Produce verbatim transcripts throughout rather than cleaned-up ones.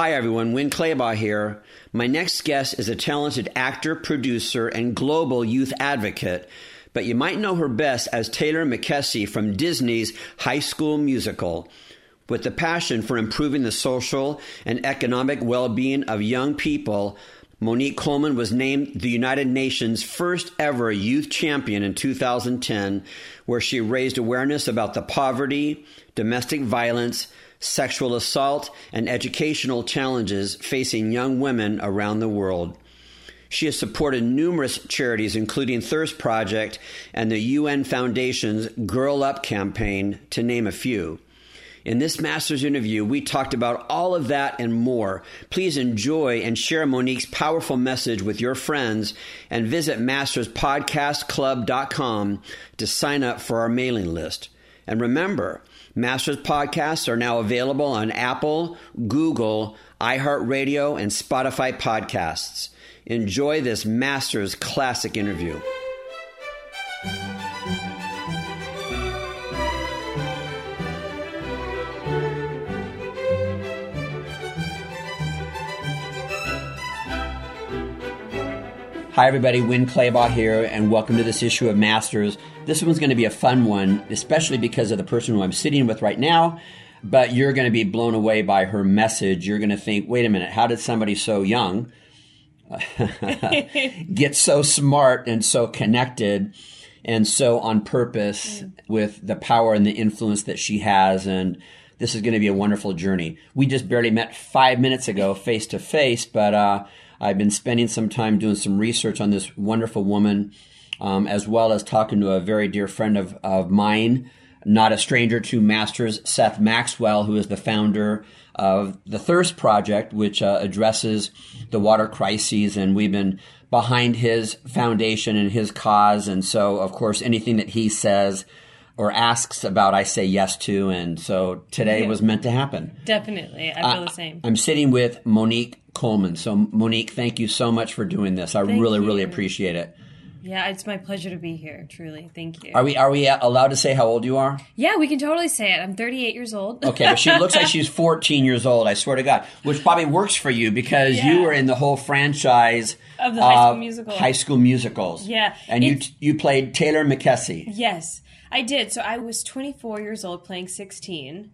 Hi, everyone. Wynn Claybaugh here. My next guest is a talented actor, producer, and global youth advocate, but you might know her best as Taylor McKessie from Disney's High School Musical. With the passion for improving the social and economic well-being of young people, Monique Coleman was named the United Nations first ever youth champion in two thousand ten, where she raised awareness about the poverty, domestic violence, sexual assault, and educational challenges facing young women around the world. She has supported numerous charities, including Thirst Project and the U N Foundation's Girl Up campaign, to name a few. In this master's interview, we talked about all of that and more. Please enjoy and share Monique's powerful message with your friends and visit masters podcast club dot com to sign up for our mailing list. And remember, Masters podcasts are now available on Apple, Google, iHeartRadio, and Spotify podcasts. Enjoy this Masters classic interview. Hi, everybody. Wynn Claybaugh here, and welcome to this issue of Masters. This one's going to be a fun one, especially because of the person who I'm sitting with right now, but you're going to be blown away by her message. You're going to think, wait a minute, how did somebody so young get so smart and so connected and so on purpose with the power and the influence that she has? And this is going to be a wonderful journey. We just barely met five minutes ago face to face, but uh I've been spending some time doing some research on this wonderful woman, um, as well as talking to a very dear friend of, of mine, not a stranger to Masters, Seth Maxwell, who is the founder of the Thirst Project, which uh, addresses the water crises. And we've been behind his foundation and his cause. And so, of course, anything that he says or asks about, I say yes to. And so today yeah. was meant to happen. Definitely. I feel uh, the same. I'm sitting with Monique Coleman. So Monique, thank you so much for doing this. I thank really, you. really appreciate it. Yeah, it's my pleasure to be here. Truly, thank you. Are we are we allowed to say how old you are? Yeah, we can totally say it. I'm thirty-eight years old. Okay, but she looks like she's fourteen years old. I swear to God, which probably works for you because yeah. you were in the whole franchise of the High School Musical. High School Musicals. Yeah, and you you played Taylor McKessie. Yes, I did. So I was twenty-four years old, playing sixteen.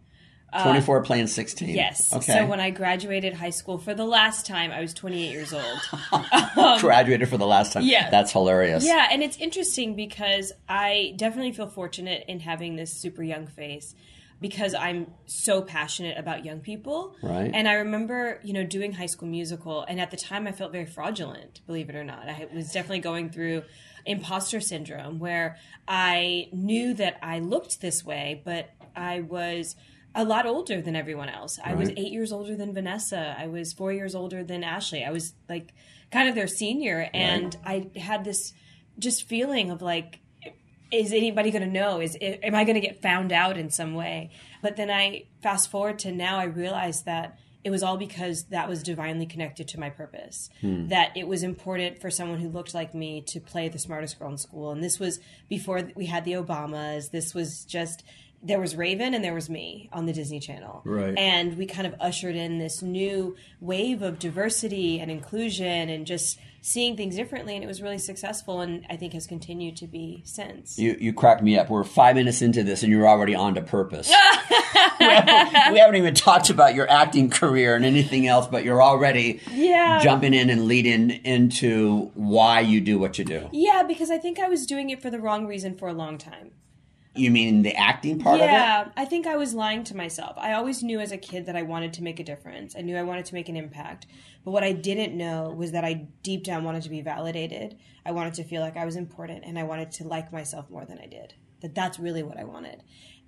twenty-four uh, playing sixteen. Yes. Okay. So when I graduated high school for the last time, I was twenty-eight years old. Um, graduated for the last time. Yeah. That's hilarious. Yeah. And it's interesting because I definitely feel fortunate in having this super young face because I'm so passionate about young people. Right. And I remember, you know, doing High School Musical. And at the time, I felt very fraudulent, believe it or not. I was definitely going through imposter syndrome where I knew that I looked this way, but I was a lot older than everyone else. I right. was eight years older than Vanessa. I was four years older than Ashley. I was like kind of their senior. And right. I had this just feeling of like, is anybody going to know? Is Am I going to get found out in some way? But then I fast forward to now, I realized that it was all because that was divinely connected to my purpose, hmm. that it was important for someone who looked like me to play the smartest girl in school. And this was before we had the Obamas. This was just... There was Raven and there was me on the Disney Channel. Right. And we kind of ushered in this new wave of diversity and inclusion and just seeing things differently. And it was really successful and I think has continued to be since. You you cracked me up. We're five minutes into this and you're already on to purpose. we, haven't, we haven't even talked about your acting career and anything else, but you're already yeah. jumping in and leading into why you do what you do. Yeah, because I think I was doing it for the wrong reason for a long time. You mean the acting part of it? Yeah, I think I was lying to myself. I always knew as a kid that I wanted to make a difference. I knew I wanted to make an impact. But what I didn't know was that I deep down wanted to be validated. I wanted to feel like I was important, and I wanted to like myself more than I did. That that's really what I wanted.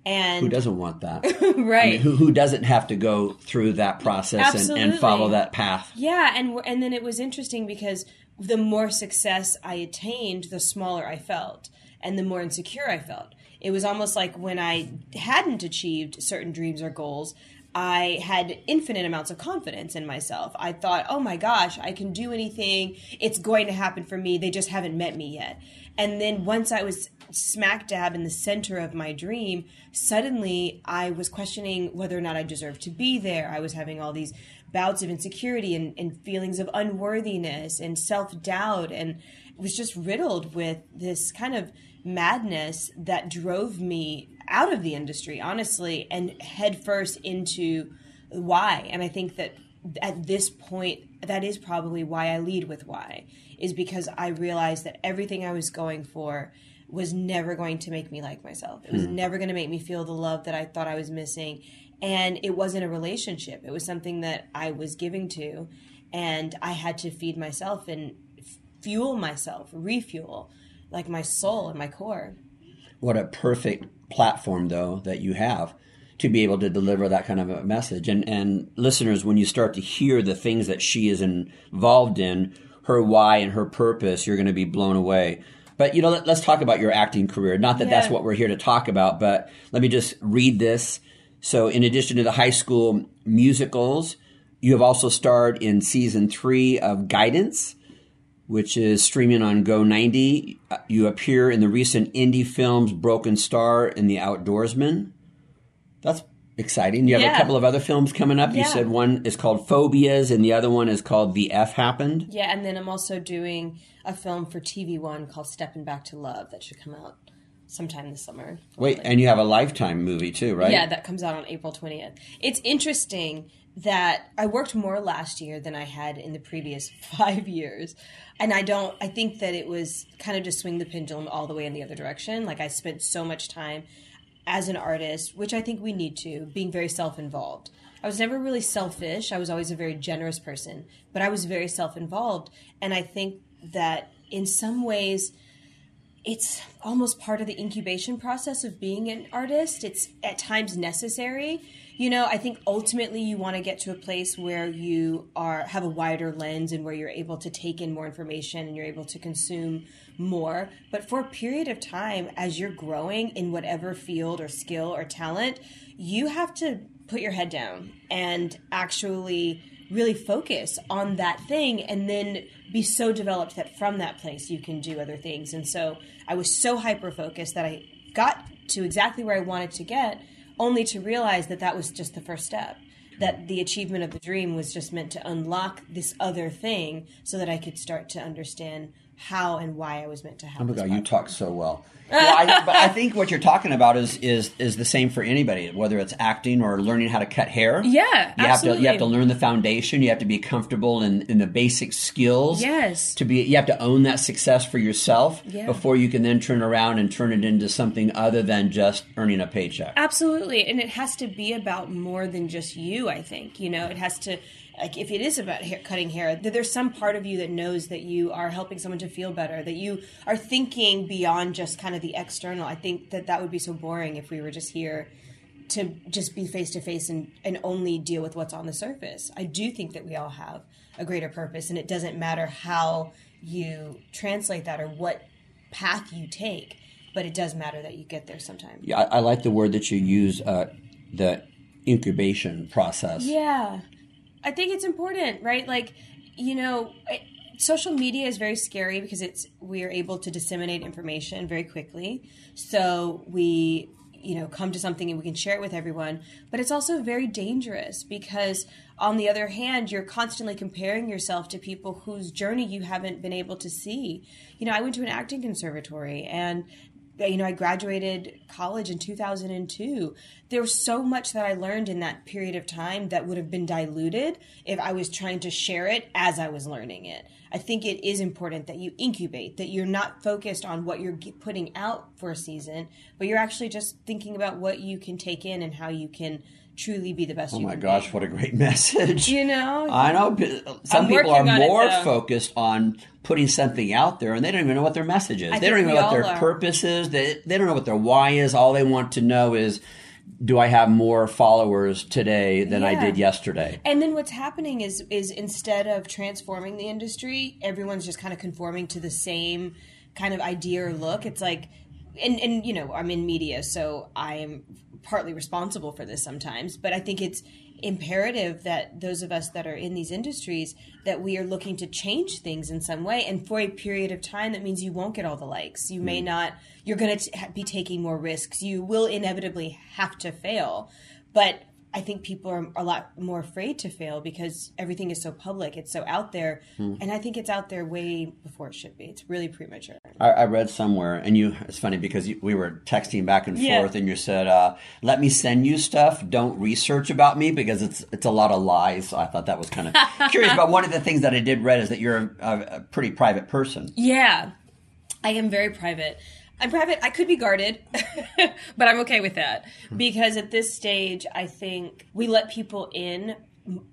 And who doesn't want that? Right. I mean, who, who doesn't have to go through that process and, and follow that path? Yeah, and and then it was interesting because the more success I attained, the smaller I felt, and the more insecure I felt. It was almost like when I hadn't achieved certain dreams or goals, I had infinite amounts of confidence in myself. I thought, oh my gosh, I can do anything. It's going to happen for me. They just haven't met me yet. And then once I was smack dab in the center of my dream, suddenly I was questioning whether or not I deserved to be there. I was having all these bouts of insecurity and, and feelings of unworthiness and self-doubt, and was just riddled with this kind of madness that drove me out of the industry, honestly, and headfirst into why. And I think that at this point, that is probably why I lead with why, is because I realized that everything I was going for was never going to make me like myself. It was hmm. never going to make me feel the love that I thought I was missing. And it wasn't a relationship. It was something that I was giving to, and I had to feed myself and fuel myself, refuel, like my soul and my core. What a perfect platform, though, that you have to be able to deliver that kind of a message. And, and listeners, when you start to hear the things that she is involved in, her why and her purpose, you're going to be blown away. But, you know, let, let's talk about your acting career. Not that yeah. that's what we're here to talk about, but let me just read this. So in addition to the high school musicals, you have also starred in season three of Guidance, which is streaming on Go ninety. You appear in the recent indie films Broken Star and The Outdoorsman. That's exciting. You have yeah. a couple of other films coming up. Yeah. You said one is called Phobias and the other one is called The F Happened. Yeah, and then I'm also doing a film for T V One called Steppin' Back to Love that should come out sometime this summer. Hopefully. Wait, and you have a Lifetime movie too, right? Yeah, that comes out on April twentieth. It's interesting that I worked more last year than I had in the previous five years. And I don't, I think that it was kind of just swing the pendulum all the way in the other direction. Like I spent so much time as an artist, which I think we need to, being very self-involved. I was never really selfish. I was always a very generous person, but I was very self-involved. And I think that in some ways, it's almost part of the incubation process of being an artist. It's at times necessary. You know, I think ultimately you want to get to a place where you are have a wider lens and where you're able to take in more information and you're able to consume more. But for a period of time, as you're growing in whatever field or skill or talent, you have to put your head down and actually really focus on that thing and then be so developed that from that place you can do other things. And so I was so hyper-focused that I got to exactly where I wanted to get, only to realize that that was just the first step, that the achievement of the dream was just meant to unlock this other thing so that I could start to understand how and why I was meant to have. Oh my God, you talk so well. Well, I, but I think what you're talking about is is is the same for anybody, whether it's acting or learning how to cut hair. Yeah, you absolutely. Have to, you have to learn the foundation. You have to be comfortable in, in the basic skills. Yes. To be, you have to own that success for yourself yeah. before you can then turn around and turn it into something other than just earning a paycheck. Absolutely, and it has to be about more than just you. I think you know it has to. Like if it is about hair, cutting hair, there's some part of you that knows that you are helping someone to feel better, that you are thinking beyond just kind of the external. I think that that would be so boring if we were just here to just be face-to-face and, and only deal with what's on the surface. I do think that we all have a greater purpose, and it doesn't matter how you translate that or what path you take, but it does matter that you get there sometimes. Yeah, I, I like the word that you use, uh, the incubation process. Yeah. I think it's important, right? Like, you know, it, social media is very scary because it's we are able to disseminate information very quickly. So we, you know, come to something and we can share it with everyone. But it's also very dangerous because, on the other hand, you're constantly comparing yourself to people whose journey you haven't been able to see. You know, I went to an acting conservatory and you know, I graduated college in two thousand two. There was so much that I learned in that period of time that would have been diluted if I was trying to share it as I was learning it. I think it is important that you incubate, that you're not focused on what you're putting out for a season, but you're actually just thinking about what you can take in and how you can truly be the best you can be. Oh my gosh, what a great message. You know? I know. Some people are more focused on putting something out there and they don't even know what their message is. They don't even know what their purpose is. They, they don't know what their why is. All they want to know is, do I have more followers today than yeah. I did yesterday? And then what's happening is is instead of transforming the industry, everyone's just kind of conforming to the same kind of idea or look. It's like, and, and you know, I'm in media, so I'm partly responsible for this sometimes, but I think it's imperative that those of us that are in these industries, that we are looking to change things in some way. And for a period of time, that means you won't get all the likes. You may not, you're going to be taking more risks. You will inevitably have to fail. But I think people are a lot more afraid to fail because everything is so public. It's so out there. Hmm. And I think it's out there way before it should be. It's really premature. I, I read somewhere, and you, it's funny because you, we were texting back and yeah. forth, and you said, uh, let me send you stuff. Don't research about me because it's it's a lot of lies. So I thought that was kind of curious. But one of the things that I did read is that you're a, a pretty private person. Yeah. I am very private. I'm private. I could be guarded, but I'm okay with that because at this stage, I think we let people in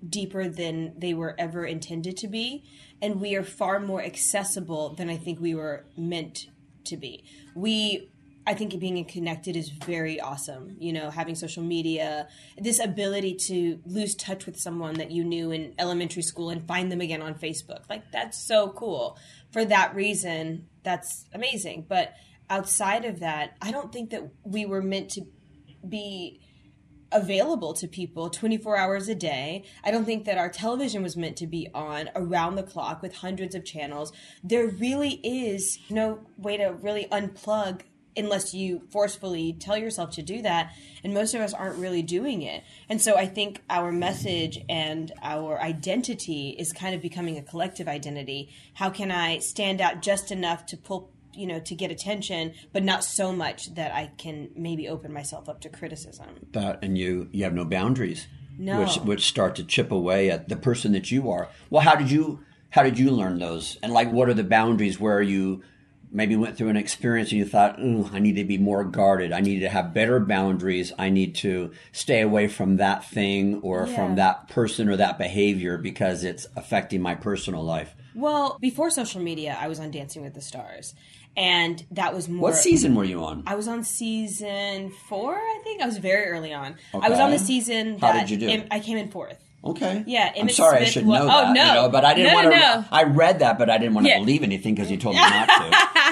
deeper than they were ever intended to be, and we are far more accessible than I think we were meant to be. We, I think being connected is very awesome. You know, having social media, this ability to lose touch with someone that you knew in elementary school and find them again on Facebook. Like, that's so cool. For that reason, that's amazing. But outside of that, I don't think that we were meant to be available to people twenty-four hours a day. I don't think that our television was meant to be on around the clock with hundreds of channels. There really is no way to really unplug unless you forcefully tell yourself to do that. And most of us aren't really doing it. And so I think our message and our identity is kind of becoming a collective identity. How can I stand out just enough to pull you know, to get attention, but not so much that I can maybe open myself up to criticism. That, and you, you have no boundaries, no. which which start to chip away at the person that you are. Well, how did you how did you learn those? And like, what are the boundaries where you maybe went through an experience and you thought, mm, I need to be more guarded. I need to have better boundaries. I need to stay away from that thing or yeah. from that person or that behavior because it's affecting my personal life. Well, before social media, I was on Dancing with the Stars. And that was more... What season were you on? I was on season four, I think. I was very early on. Okay. I was on the season that... How did you do? Em- I came in fourth. Okay. Yeah. Emmitt I'm sorry Smith I should was, know that. Oh, no. You know, but I didn't no, want to... No. I read that, but I didn't want to yeah. believe anything because you told me not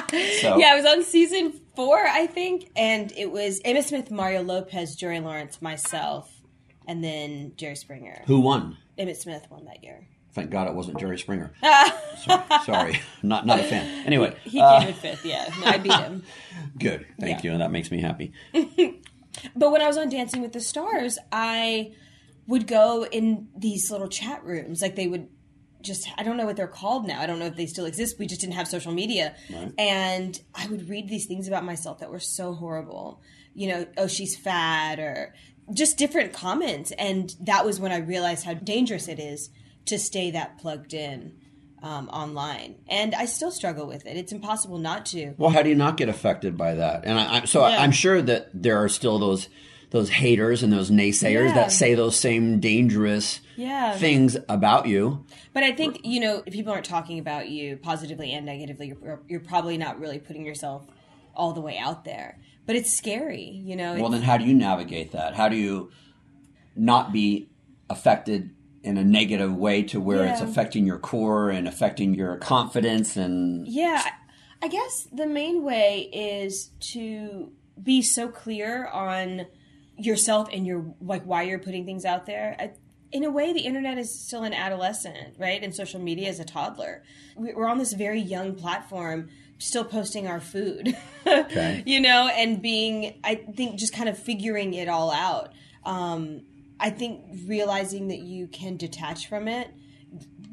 to. So. Yeah, I was on season four, I think. And it was Emmitt Smith, Mario Lopez, Jerry Lawrence, myself, and then Jerry Springer. Who won? Emmitt Smith won that year. Thank God it wasn't Jerry Springer. sorry, sorry. Not not a fan. Anyway. He, he uh, came in fifth, yeah. No, I beat him. Good. Thank yeah. you. And that makes me happy. But when I was on Dancing with the Stars, I would go in these little chat rooms. Like they would just, I don't know what they're called now. I don't know if they still exist. We just didn't have social media. Right. And I would read these things about myself that were so horrible. You know, oh, she's fat or just different comments. And that was when I realized how dangerous it is to stay that plugged in um, online. And I still struggle with it. It's impossible not to. Well, how do you not get affected by that? And I, I, so yeah. I, I'm sure that there are still those those haters and those naysayers yeah. that say those same dangerous yeah. things about you. But I think, you know, if people aren't talking about you positively and negatively, you're, you're probably not really putting yourself all the way out there. But it's scary, you know. Well, then how do you navigate that? How do you not be affected in a negative way to where yeah. it's affecting your core and affecting your confidence? And yeah, I guess the main way is to be so clear on yourself and your like why you're putting things out there. I, in a way, the internet is still an adolescent, right? And social media is a toddler. We're on this very young platform still posting our food, okay. you know, and being, I think, just kind of figuring it all out. Um, I think realizing that you can detach from it,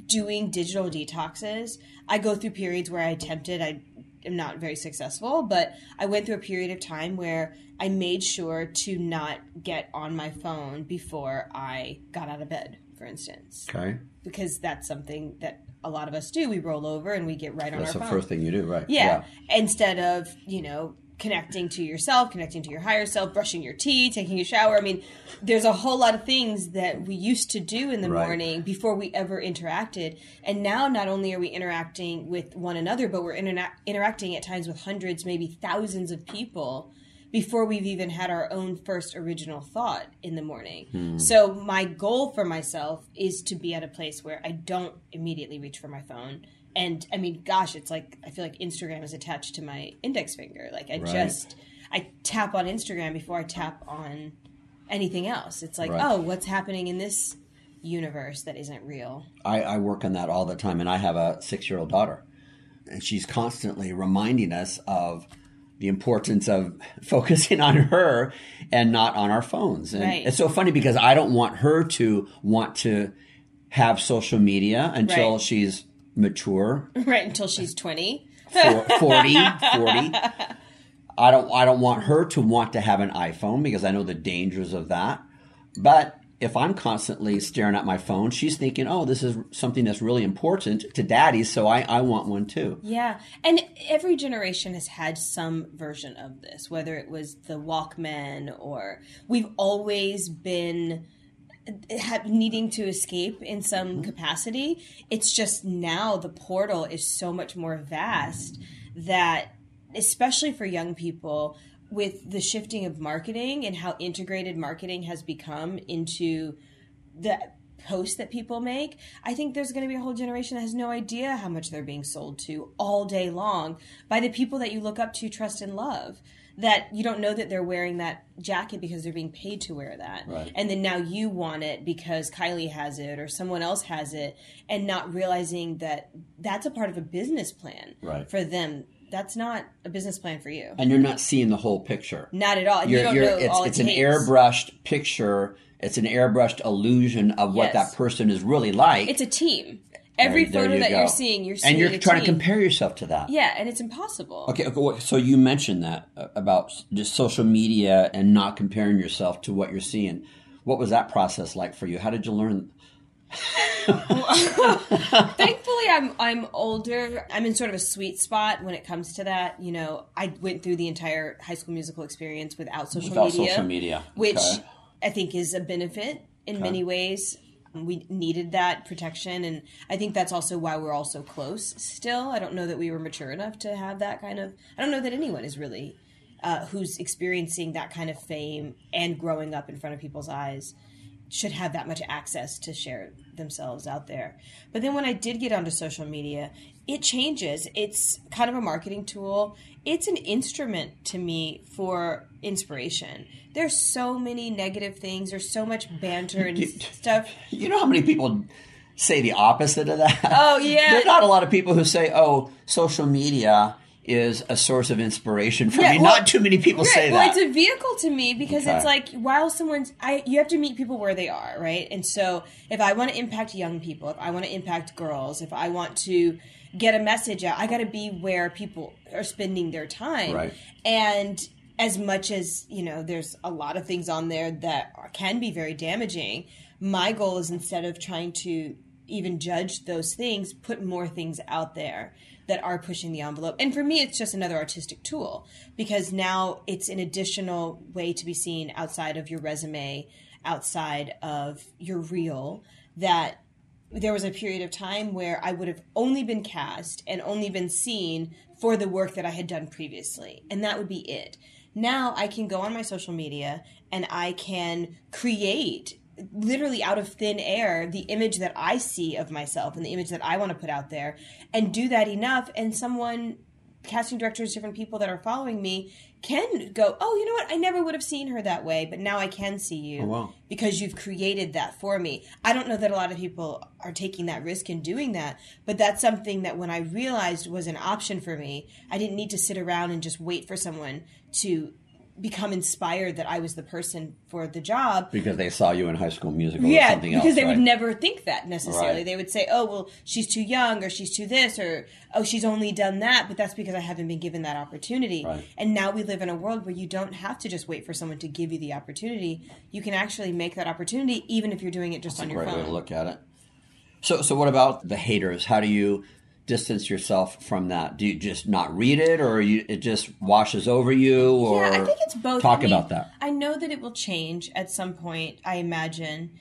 doing digital detoxes. I go through periods where I attempted, I am not very successful, but I went through a period of time where I made sure to not get on my phone before I got out of bed, for instance. Okay. Because that's something that a lot of us do. We roll over and we get right on that's our phone. That's the first thing you do, right? Yeah. yeah. Instead of, you know, connecting to yourself, connecting to your higher self, brushing your teeth, taking a shower. I mean, there's a whole lot of things that we used to do in the right. morning before we ever interacted. And now not only are we interacting with one another, but we're interna- interacting at times with hundreds, maybe thousands of people before we've even had our own first original thought in the morning. Hmm. So my goal for myself is to be at a place where I don't immediately reach for my phone. And I mean, gosh, it's like, I feel like Instagram is attached to my index finger. Like I right. just, I tap on Instagram before I tap on anything else. It's like, right. oh, what's happening in this universe that isn't real? I, I work on that all the time. And I have a six-year-old daughter. And she's constantly reminding us of the importance of focusing on her and not on our phones. And right. It's so funny because I don't want her to want to have social media until right. she's mature. Right, until she's twenty. forty, forty. I don't I don't want her to want to have an iPhone because I know the dangers of that. But if I'm constantly staring at my phone, she's thinking, oh, this is something that's really important to daddy, so I, I want one too. Yeah. And every generation has had some version of this, whether it was the Walkman or we've always been have, needing to escape in some mm-hmm. capacity. It's just now the portal is so much more vast that, especially for young people, with the shifting of marketing and how integrated marketing has become into the posts that people make, I think there's going to be a whole generation that has no idea how much they're being sold to all day long by the people that you look up to, trust, and love. That you don't know that they're wearing that jacket because they're being paid to wear that. Right. And then now you want it because Kylie has it or someone else has it, and not realizing that that's a part of a business plan right. for them. That's not a business plan for you. And you're not seeing the whole picture. Not at all. You're, you don't you're, know it's, all it It's takes. An airbrushed picture. It's an airbrushed illusion of what yes. that person is really like. It's a team. Every and photo you that go. You're seeing, you're seeing And you're a trying team. To compare yourself to that. Yeah, and it's impossible. Okay, so you mentioned that about just social media and not comparing yourself to what you're seeing. What was that process like for you? How did you learn? Thankfully, I'm I'm older. I'm in sort of a sweet spot when it comes to that. You know, I went through the entire High School Musical experience without social without media. Without social media. Which okay. I think is a benefit in okay. many ways. We needed that protection, and I think that's also why we're all so close still. I don't know that we were mature enough to have that kind of... I don't know that anyone is really uh, who's experiencing that kind of fame and growing up in front of people's eyes should have that much access to share themselves out there. But then when I did get onto social media, it changes. It's kind of a marketing tool. It's an instrument to me for inspiration. There's so many negative things. There's so much banter and you, stuff. You know how many people say the opposite of that? Oh, yeah. There's not a lot of people who say, oh, social media is a source of inspiration for yeah, me. Well, not too many people right, say that. Well, it's a vehicle to me because okay. it's like while someone's, I you have to meet people where they are, right? And so if I want to impact young people, if I want to impact girls, if I want to get a message out, I got to be where people are spending their time. Right. And as much as, you know, there's a lot of things on there that can be very damaging, my goal is instead of trying to even judge those things, put more things out there that are pushing the envelope. And for me, it's just another artistic tool because now it's an additional way to be seen outside of your resume, outside of your reel. That there was a period of time where I would have only been cast and only been seen for the work that I had done previously. And that would be it. Now I can go on my social media and I can create literally out of thin air the image that I see of myself and the image that I want to put out there, and do that enough, and someone, casting directors, different people that are following me can go, oh, you know what, I never would have seen her that way, but now I can see you. Oh, wow. Because you've created that for me. I don't know that a lot of people are taking that risk and doing that, but that's something that when I realized was an option for me, I didn't need to sit around and just wait for someone to become inspired that I was the person for the job. Because they saw you in High School Musical yeah, or something else, because they right? would never think that necessarily. Right. They would say, oh, well, she's too young, or she's too this, or, oh, she's only done that, but that's because I haven't been given that opportunity. Right. And now we live in a world where you don't have to just wait for someone to give you the opportunity. You can actually make that opportunity, even if you're doing it just that's on your phone. That's a great way to look at it. So, so what about the haters? How do you distance yourself from that? Do you just not read it, or you, it just washes over you? Or yeah, I think it's both. Talk I mean, about that. I know that it will change at some point, I imagine,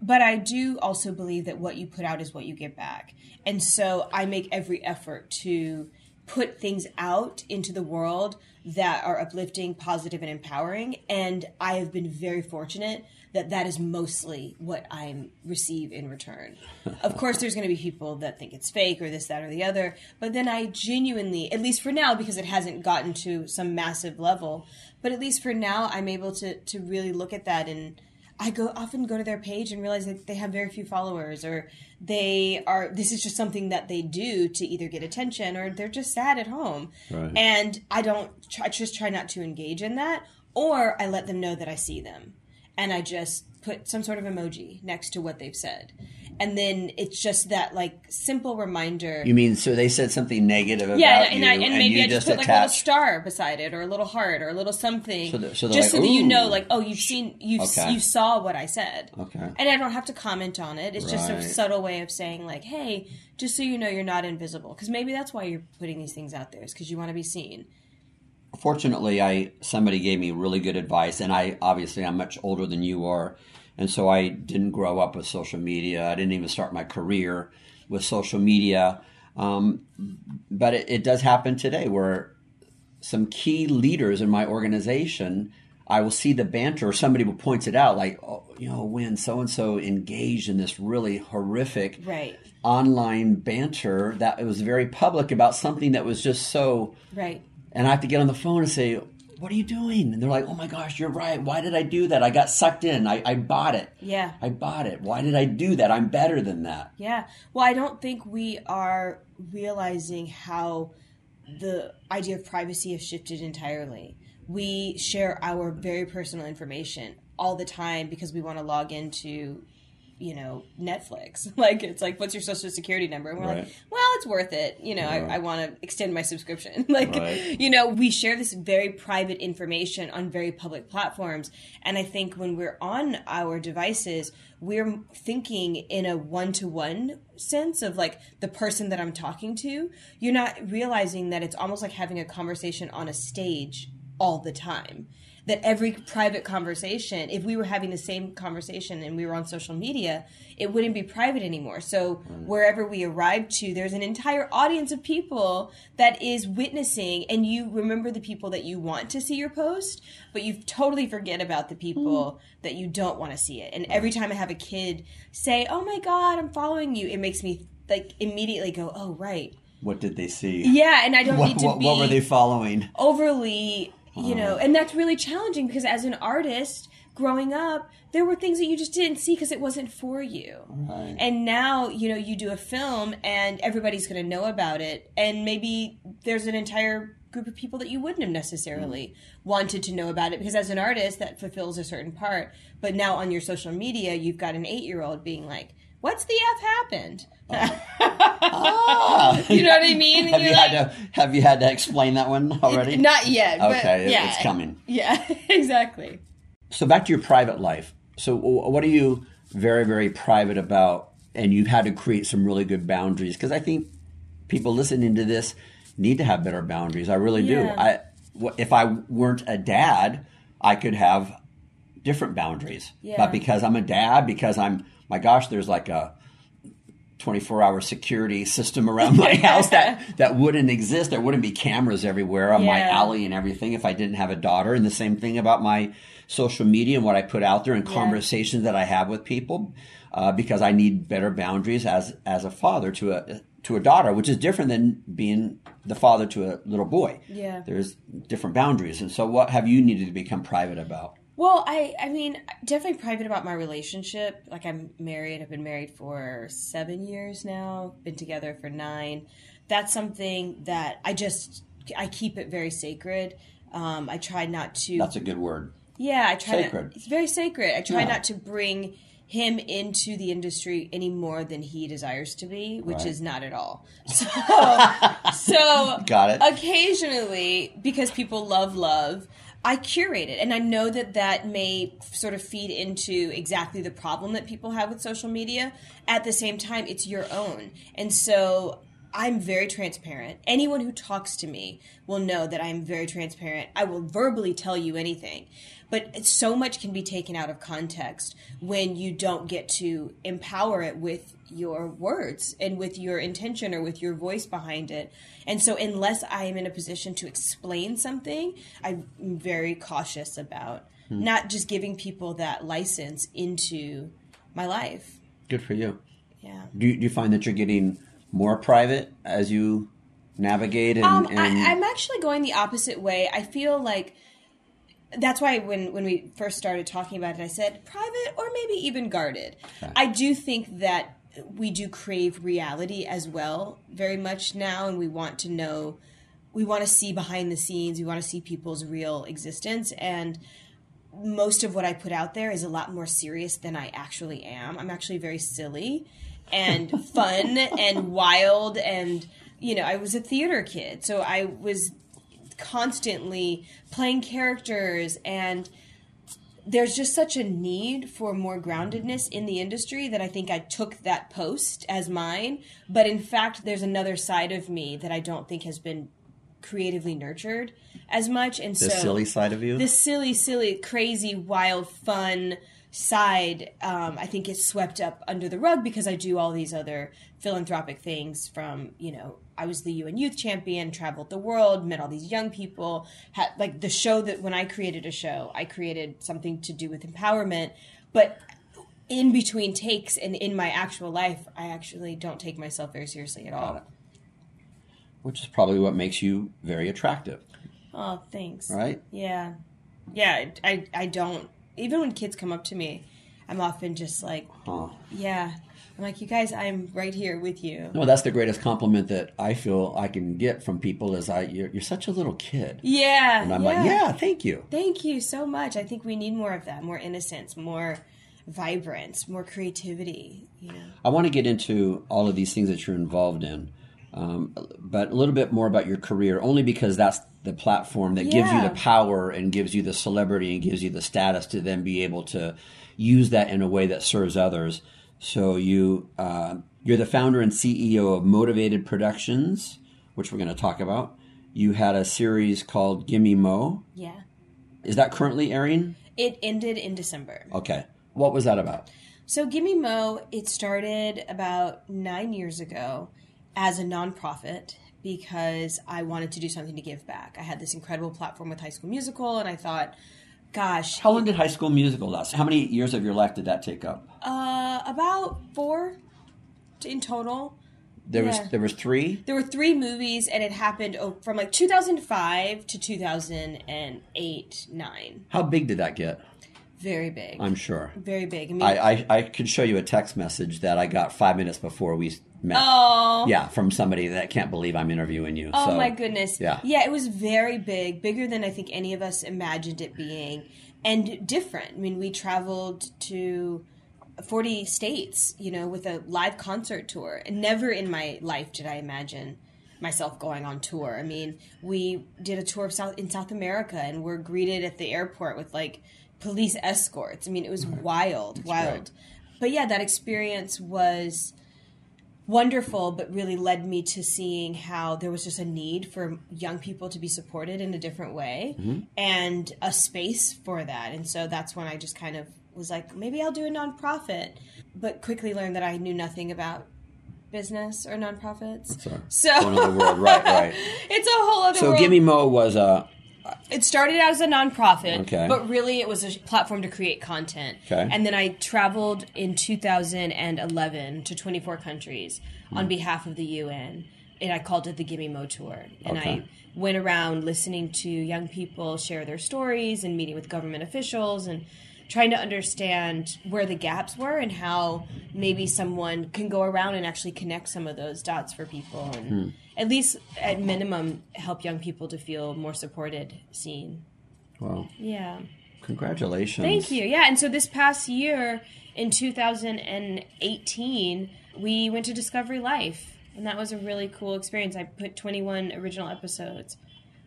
but I do also believe that what you put out is what you get back. And so I make every effort to put things out into the world that are uplifting, positive, and empowering. And I have been very fortunate that that is mostly what I receive in return. Of course, there's going to be people that think it's fake or this, that, or the other. But then I genuinely, at least for now, because it hasn't gotten to some massive level, but at least for now, I'm able to, to really look at that. And I go often go to their page and realize that they have very few followers, or they are, this is just something that they do to either get attention, or they're just sad at home. Right. And I don't, I just try not to engage in that, or I let them know that I see them. And I just put some sort of emoji next to what they've said. And then it's just that, like, simple reminder. You mean, so they said something negative about yeah, and, and you, I, and, and maybe you I just, just put, attach... like, a little star beside it, or a little heart, or a little something, so the, so just like, so that you know, like, oh, you've seen, you okay. you saw what I said. Okay. And I don't have to comment on it. It's right. just a subtle way of saying, like, hey, just so you know you're not invisible. Because maybe that's why you're putting these things out there, is because you want to be seen. Fortunately, I somebody gave me really good advice, and I obviously I'm much older than you are, and so I didn't grow up with social media. I didn't even start my career with social media, um, but it, it does happen today where some key leaders in my organization, I will see the banter, or somebody will point it out, like, oh, you know, when so-and-so engaged in this really horrific right. online banter that it was very public about something that was just so... right. And I have to get on the phone and say, what are you doing? And they're like, oh my gosh, you're right. Why did I do that? I got sucked in. I, I bought it. Yeah. I bought it. Why did I do that? I'm better than that. Yeah. Well, I don't think we are realizing how the idea of privacy has shifted entirely. We share our very personal information all the time because we want to log into, you know, Netflix. Like, it's like, what's your social security number? And we're right. like, well, it's worth it. You know, yeah. I, I want to extend my subscription. Like, right. you know, we share this very private information on very public platforms. And I think when we're on our devices, we're thinking in a one-to-one sense of, like, the person that I'm talking to. You're not realizing that it's almost like having a conversation on a stage all the time. That every private conversation, if we were having the same conversation and we were on social media, it wouldn't be private anymore. So right. wherever we arrive to, there's an entire audience of people that is witnessing, and you remember the people that you want to see your post, but you totally forget about the people mm. that you don't want to see it. And right. every time I have a kid say, oh my God, I'm following you, it makes me, like, immediately go, oh, right. What did they see? Yeah, and I don't what, need to what, be what were they following? Overly... You know, and that's really challenging because as an artist growing up, there were things that you just didn't see because it wasn't for you. Right. And now, you know, you do a film and everybody's going to know about it. And maybe there's an entire group of people that you wouldn't have necessarily mm-hmm. wanted to know about it because as an artist, that fulfills a certain part. But now on your social media, you've got an eight-year-old being like, what's the F happened? Oh. ah. You know what I mean? Have you, like, had to, have you had to explain that one already? It, not yet. Okay, but yeah, it's coming. Yeah, exactly. So back to your private life. So what are you very, very private about? And you've had to create some really good boundaries because I think people listening to this need to have better boundaries. I really yeah. do. I, if I weren't a dad, I could have different boundaries. Yeah. But because I'm a dad, because I'm... my gosh, there's like a twenty-four hour security system around my house that, that wouldn't exist. There wouldn't be cameras everywhere on yeah. my alley and everything if I didn't have a daughter. And the same thing about my social media and what I put out there and yeah. conversations that I have with people uh, because I need better boundaries as as a father to a to a daughter, which is different than being the father to a little boy. Yeah, there's different boundaries. And so what have you needed to become private about? Well, I, I mean, definitely private about my relationship. Like, I'm married. I've been married for seven years now. Been together for nine. That's something that I just, I keep it very sacred. Um, I try not to. That's a good word. Yeah, I try. Sacred. Not, it's very sacred. I try yeah. not to bring him into the industry any more than he desires to be, which right. is not at all. So, so got it. Occasionally, because people love love, I curate it, and I know that that may sort of feed into exactly the problem that people have with social media. At the same time, it's your own. And so I'm very transparent. Anyone who talks to me will know that I'm very transparent. I will verbally tell you anything. But so much can be taken out of context when you don't get to empower it with your words and with your intention or with your voice behind it. And so unless I am in a position to explain something, I'm very cautious about hmm. not just giving people that license into my life. Good for you. Yeah. Do you, do you find that you're getting more private as you navigate? And, um, and... I, I'm actually going the opposite way. I feel like that's why when, when we first started talking about it, I said private or maybe even guarded. Okay. I do think that we do crave reality as well very much now, and we want to know, we want to see behind the scenes, we want to see people's real existence, and most of what I put out there is a lot more serious than I actually am. I'm actually very silly and fun and wild, and, you know, I was a theater kid, so I was constantly playing characters, and there's just such a need for more groundedness in the industry that I think I took that post as mine. But in fact, there's another side of me that I don't think has been creatively nurtured as much. And so the silly side of you? The silly, silly, crazy, wild, fun side, um, I think it's swept up under the rug because I do all these other philanthropic things from, you know, I was the U N Youth Champion, traveled the world, met all these young people. Had, like the show that when I created a show, I created something to do with empowerment. But in between takes and in my actual life, I actually don't take myself very seriously at all. Which is probably what makes you very attractive. Oh, thanks. Right? Yeah. Yeah, I, I don't. Even when kids come up to me, I'm often just like, huh. yeah. I'm like, you guys, I'm right here with you. No, that's the greatest compliment that I feel I can get from people is I, you're, you're such a little kid. Yeah. And I'm yeah. like, yeah, thank you. Thank you so much. I think we need more of that, more innocence, more vibrance, more creativity. You know? I want to get into all of these things that you're involved in, um, but a little bit more about your career, only because that's the platform that yeah. gives you the power and gives you the celebrity and gives you the status to then be able to use that in a way that serves others. So you, uh, you're the founder and C E O of Motivated Productions, which we're going to talk about. You had a series called Gimme Mo. Yeah. Is that currently airing? It ended in December. Okay. What was that about? So Gimme Mo, it started about nine years ago as a nonprofit because I wanted to do something to give back. I had this incredible platform with High School Musical, and I thought... Gosh. How long did High School Musical last? How many years of your life did that take up? Uh, about four in total. There yeah. was there was three? There were three movies, and it happened from like two thousand five to two thousand eight, nine. How big did that get? Very big. I'm sure. Very big. I mean, I, I, I could show you a text message that I got five minutes before we met. Oh. Yeah, from somebody that can't believe I'm interviewing you. Oh, so, my goodness. Yeah. Yeah, it was very big, bigger than I think any of us imagined it being, and different. I mean, we traveled to forty states, you know, with a live concert tour. And never in my life did I imagine myself going on tour. I mean, we did a tour of South, in South America, and we're greeted at the airport with, like, police escorts. I mean, it was wild, That's wild. Right. But yeah, that experience was wonderful, but really led me to seeing how there was just a need for young people to be supported in a different way mm-hmm. and a space for that. And so that's when I just kind of was like, maybe I'll do a nonprofit, but quickly learned that I knew nothing about business or nonprofits. That's a, so another world. Right, right. It's a whole other so world. So Gimme Mo was a... It started out as a nonprofit, okay. but really it was a platform to create content. Okay. And then I traveled in two thousand eleven to twenty-four countries mm. on behalf of the U N, and I called it the Gimme Mo Tour. And okay. I went around listening to young people share their stories and meeting with government officials and trying to understand where the gaps were and how maybe someone can go around and actually connect some of those dots for people and hmm. at least at minimum help young people to feel more supported, seen. Wow. Yeah. Congratulations. Thank you. Yeah. And so this past year in two thousand eighteen, we went to Discovery Life, and that was a really cool experience. I put twenty-one original episodes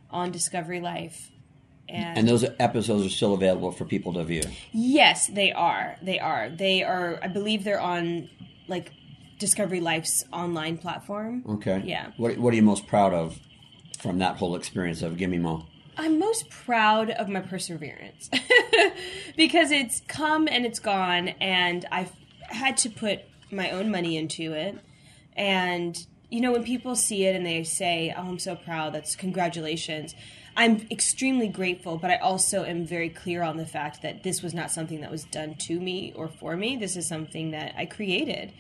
on Discovery Life. And, and those episodes are still available for people to view? Yes, they are. They are. They are, I believe they're on, like, Discovery Life's online platform. Okay. Yeah. What What are you most proud of from that whole experience of Gimme Mo? I'm most proud of my perseverance because it's come and it's gone, and I've had to put my own money into it. And, you know, when people see it and they say, oh, I'm so proud, that's congratulations. I'm extremely grateful, but I also am very clear on the fact that this was not something that was done to me or for me. This is something that I created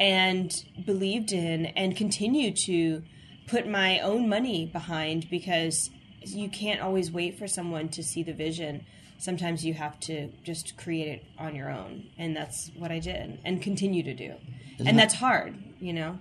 and believed in and continue to put my own money behind because you can't always wait for someone to see the vision. Sometimes you have to just create it on your own, and that's what I did and continue to do. Isn't and that, that's hard, you know?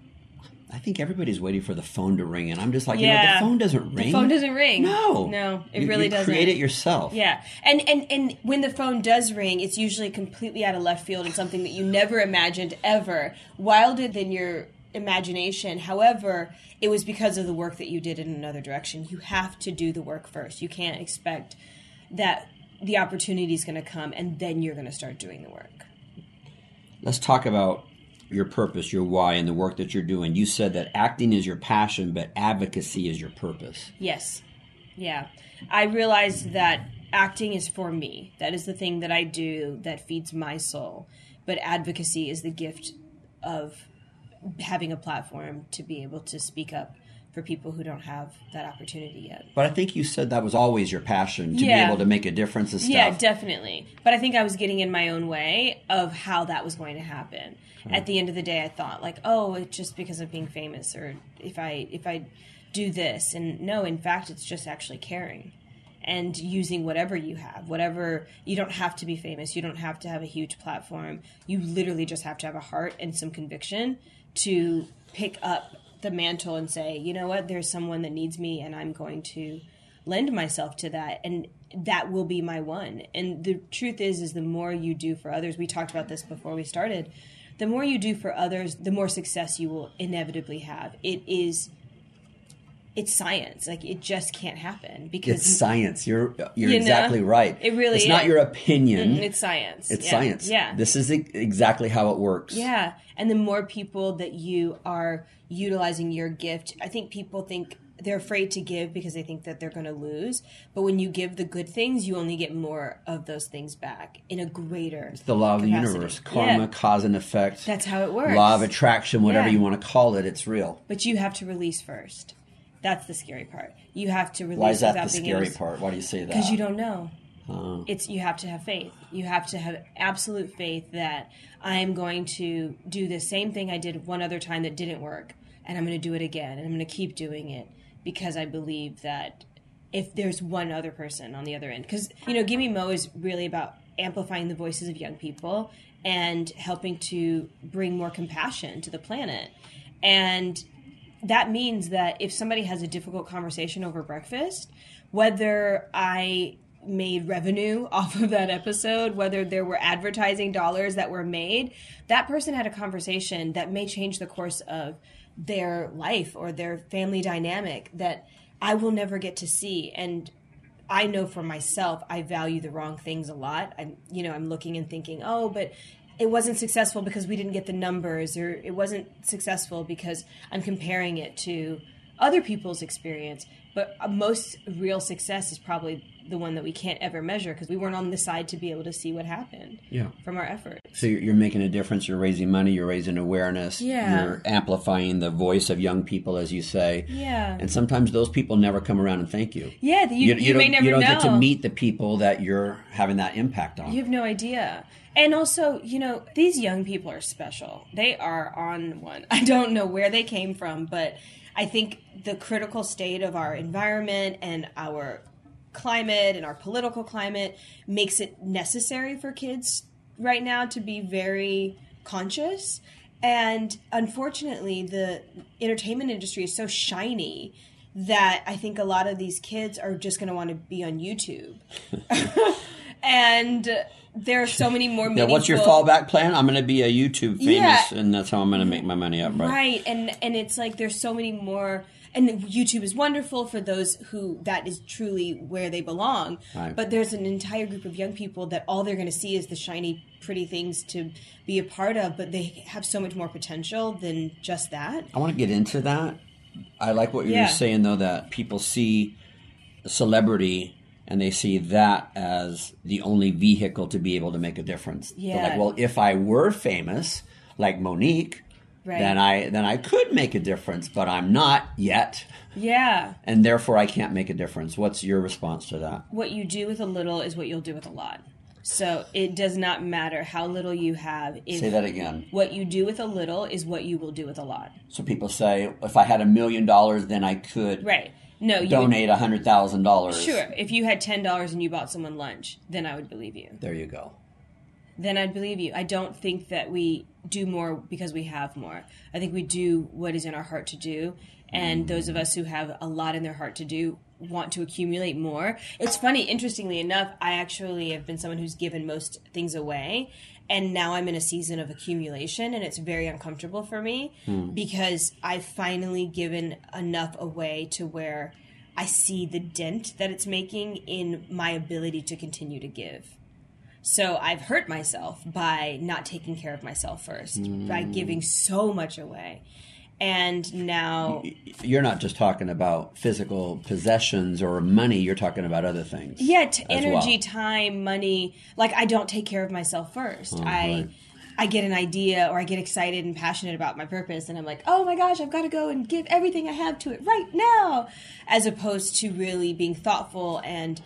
I think everybody's waiting for the phone to ring, and I'm just like, yeah. you know, the phone doesn't ring. The phone doesn't ring. No. No, it you, really you doesn't. You create it yourself. Yeah. And, and and when the phone does ring, it's usually completely out of left field and something that you never imagined ever, wilder than your imagination. However, it was because of the work that you did in another direction. You have to do the work first. You can't expect that the opportunity is going to come, and then you're going to start doing the work. Let's talk about your purpose, your why, and the work that you're doing. You said that acting is your passion, but advocacy is your purpose. Yes. Yeah. I realized that acting is for me. That is the thing that I do that feeds my soul. But advocacy is the gift of having a platform to be able to speak up for people who don't have that opportunity yet. But I think you said that was always your passion, to yeah. be able to make a difference and stuff. Yeah, definitely. But I think I was getting in my own way of how that was going to happen. Hmm. At the end of the day, I thought like, oh, it's just because of being famous, or if I if I do this. And no, in fact, it's just actually caring and using whatever you have, whatever. You don't have to be famous. You don't have to have a huge platform. You literally just have to have a heart and some conviction to pick up the mantle and say, you know what, there's someone that needs me, and I'm going to lend myself to that, and that will be my one. And the truth is, is the more you do for others, we talked about this before we started, the more you do for others, the more success you will inevitably have. It is, it's science. Like, it just can't happen because it's science. You're you're you know, exactly right. It really it's is. It's not your opinion. It's science. It's yeah. science. Yeah. This is exactly how it works. Yeah. And the more people that you are utilizing your gift, I think people think they're afraid to give because they think that they're going to lose. But when you give the good things, you only get more of those things back in a greater It's the law capacity. Of the universe. Karma, yeah. cause and effect. That's how it works. Law of attraction, whatever yeah. you want to call it, it's real. But you have to release firast. That's the scary part. You have to release. Why is that the scary able... part? Why do you say that? Because you don't know. Uh, it's you have to have faith. You have to have absolute faith that I'm going to do the same thing I did one other time that didn't work, and I'm going to do it again, and I'm going to keep doing it because I believe that if there's one other person on the other end, because you know, Gimme Mo is really about amplifying the voices of young people and helping to bring more compassion to the planet, and that means that if somebody has a difficult conversation over breakfast, whether I made revenue off of that episode, whether there were advertising dollars that were made, that person had a conversation that may change the course of their life or their family dynamic that I will never get to see. And I know for myself, I value the wrong things a lot. I'm, you know, I'm looking and thinking, oh, but it wasn't successful because we didn't get the numbers, or it wasn't successful because I'm comparing it to other people's experience. But most real success is probably the one that we can't ever measure because we weren't on the side to be able to see what happened yeah. from our efforts. So you're making a difference. You're raising money. You're raising awareness. Yeah. You're amplifying the voice of young people, as you say. Yeah. And sometimes those people never come around and thank you. Yeah, you, you, you, you may never know. You don't know. Get to meet the people that you're having that impact on. You have no idea. And also, you know, these young people are special. They are on one. I don't know where they came from, but I think the critical state of our environment and our climate and our political climate makes it necessary for kids right now to be very conscious. And unfortunately, the entertainment industry is so shiny that I think a lot of these kids are just going to want to be on YouTube. And there are so many more meaningful... Yeah, what's your fallback plan? I'm going to be a YouTube famous, yeah. and that's how I'm going to make my money up, right? Right, and, and it's like there's so many more... And YouTube is wonderful for those who that is truly where they belong. Right. But there's an entire group of young people that all they're going to see is the shiny, pretty things to be a part of, but they have so much more potential than just that. I want to get into that. I like what you're yeah. saying, though, that people see celebrity... And they see that as the only vehicle to be able to make a difference. Yeah. They're like, well, if I were famous, like Monique, right. then I then I could make a difference, but I'm not yet. Yeah. And therefore, I can't make a difference. What's your response to that? What you do with a little is what you'll do with a lot. So it does not matter how little you have. If say that again. What you do with a little is what you will do with a lot. So people say, if I had a million dollars, then I could. Right. No, you donate would, one hundred thousand dollars. Sure. If you had ten dollars and you bought someone lunch, then I would believe you. There you go. Then I'd believe you. I don't think that we do more because we have more. I think we do what is in our heart to do. And mm. those of us who have a lot in their heart to do want to accumulate more. It's funny, interestingly enough, I actually have been someone who's given most things away. And now I'm in a season of accumulation, and it's very uncomfortable for me mm. because I've finally given enough away to where I see the dent that it's making in my ability to continue to give. So I've hurt myself by not taking care of myself first, mm. by giving so much away. And now... You're not just talking about physical possessions or money. You're talking about other things. Yeah, t- energy, well. time, money. Like, I don't take care of myself first. Oh, I right. I get an idea or I get excited and passionate about my purpose. And I'm like, oh, my gosh, I've got to go and give everything I have to it right now. As opposed to really being thoughtful and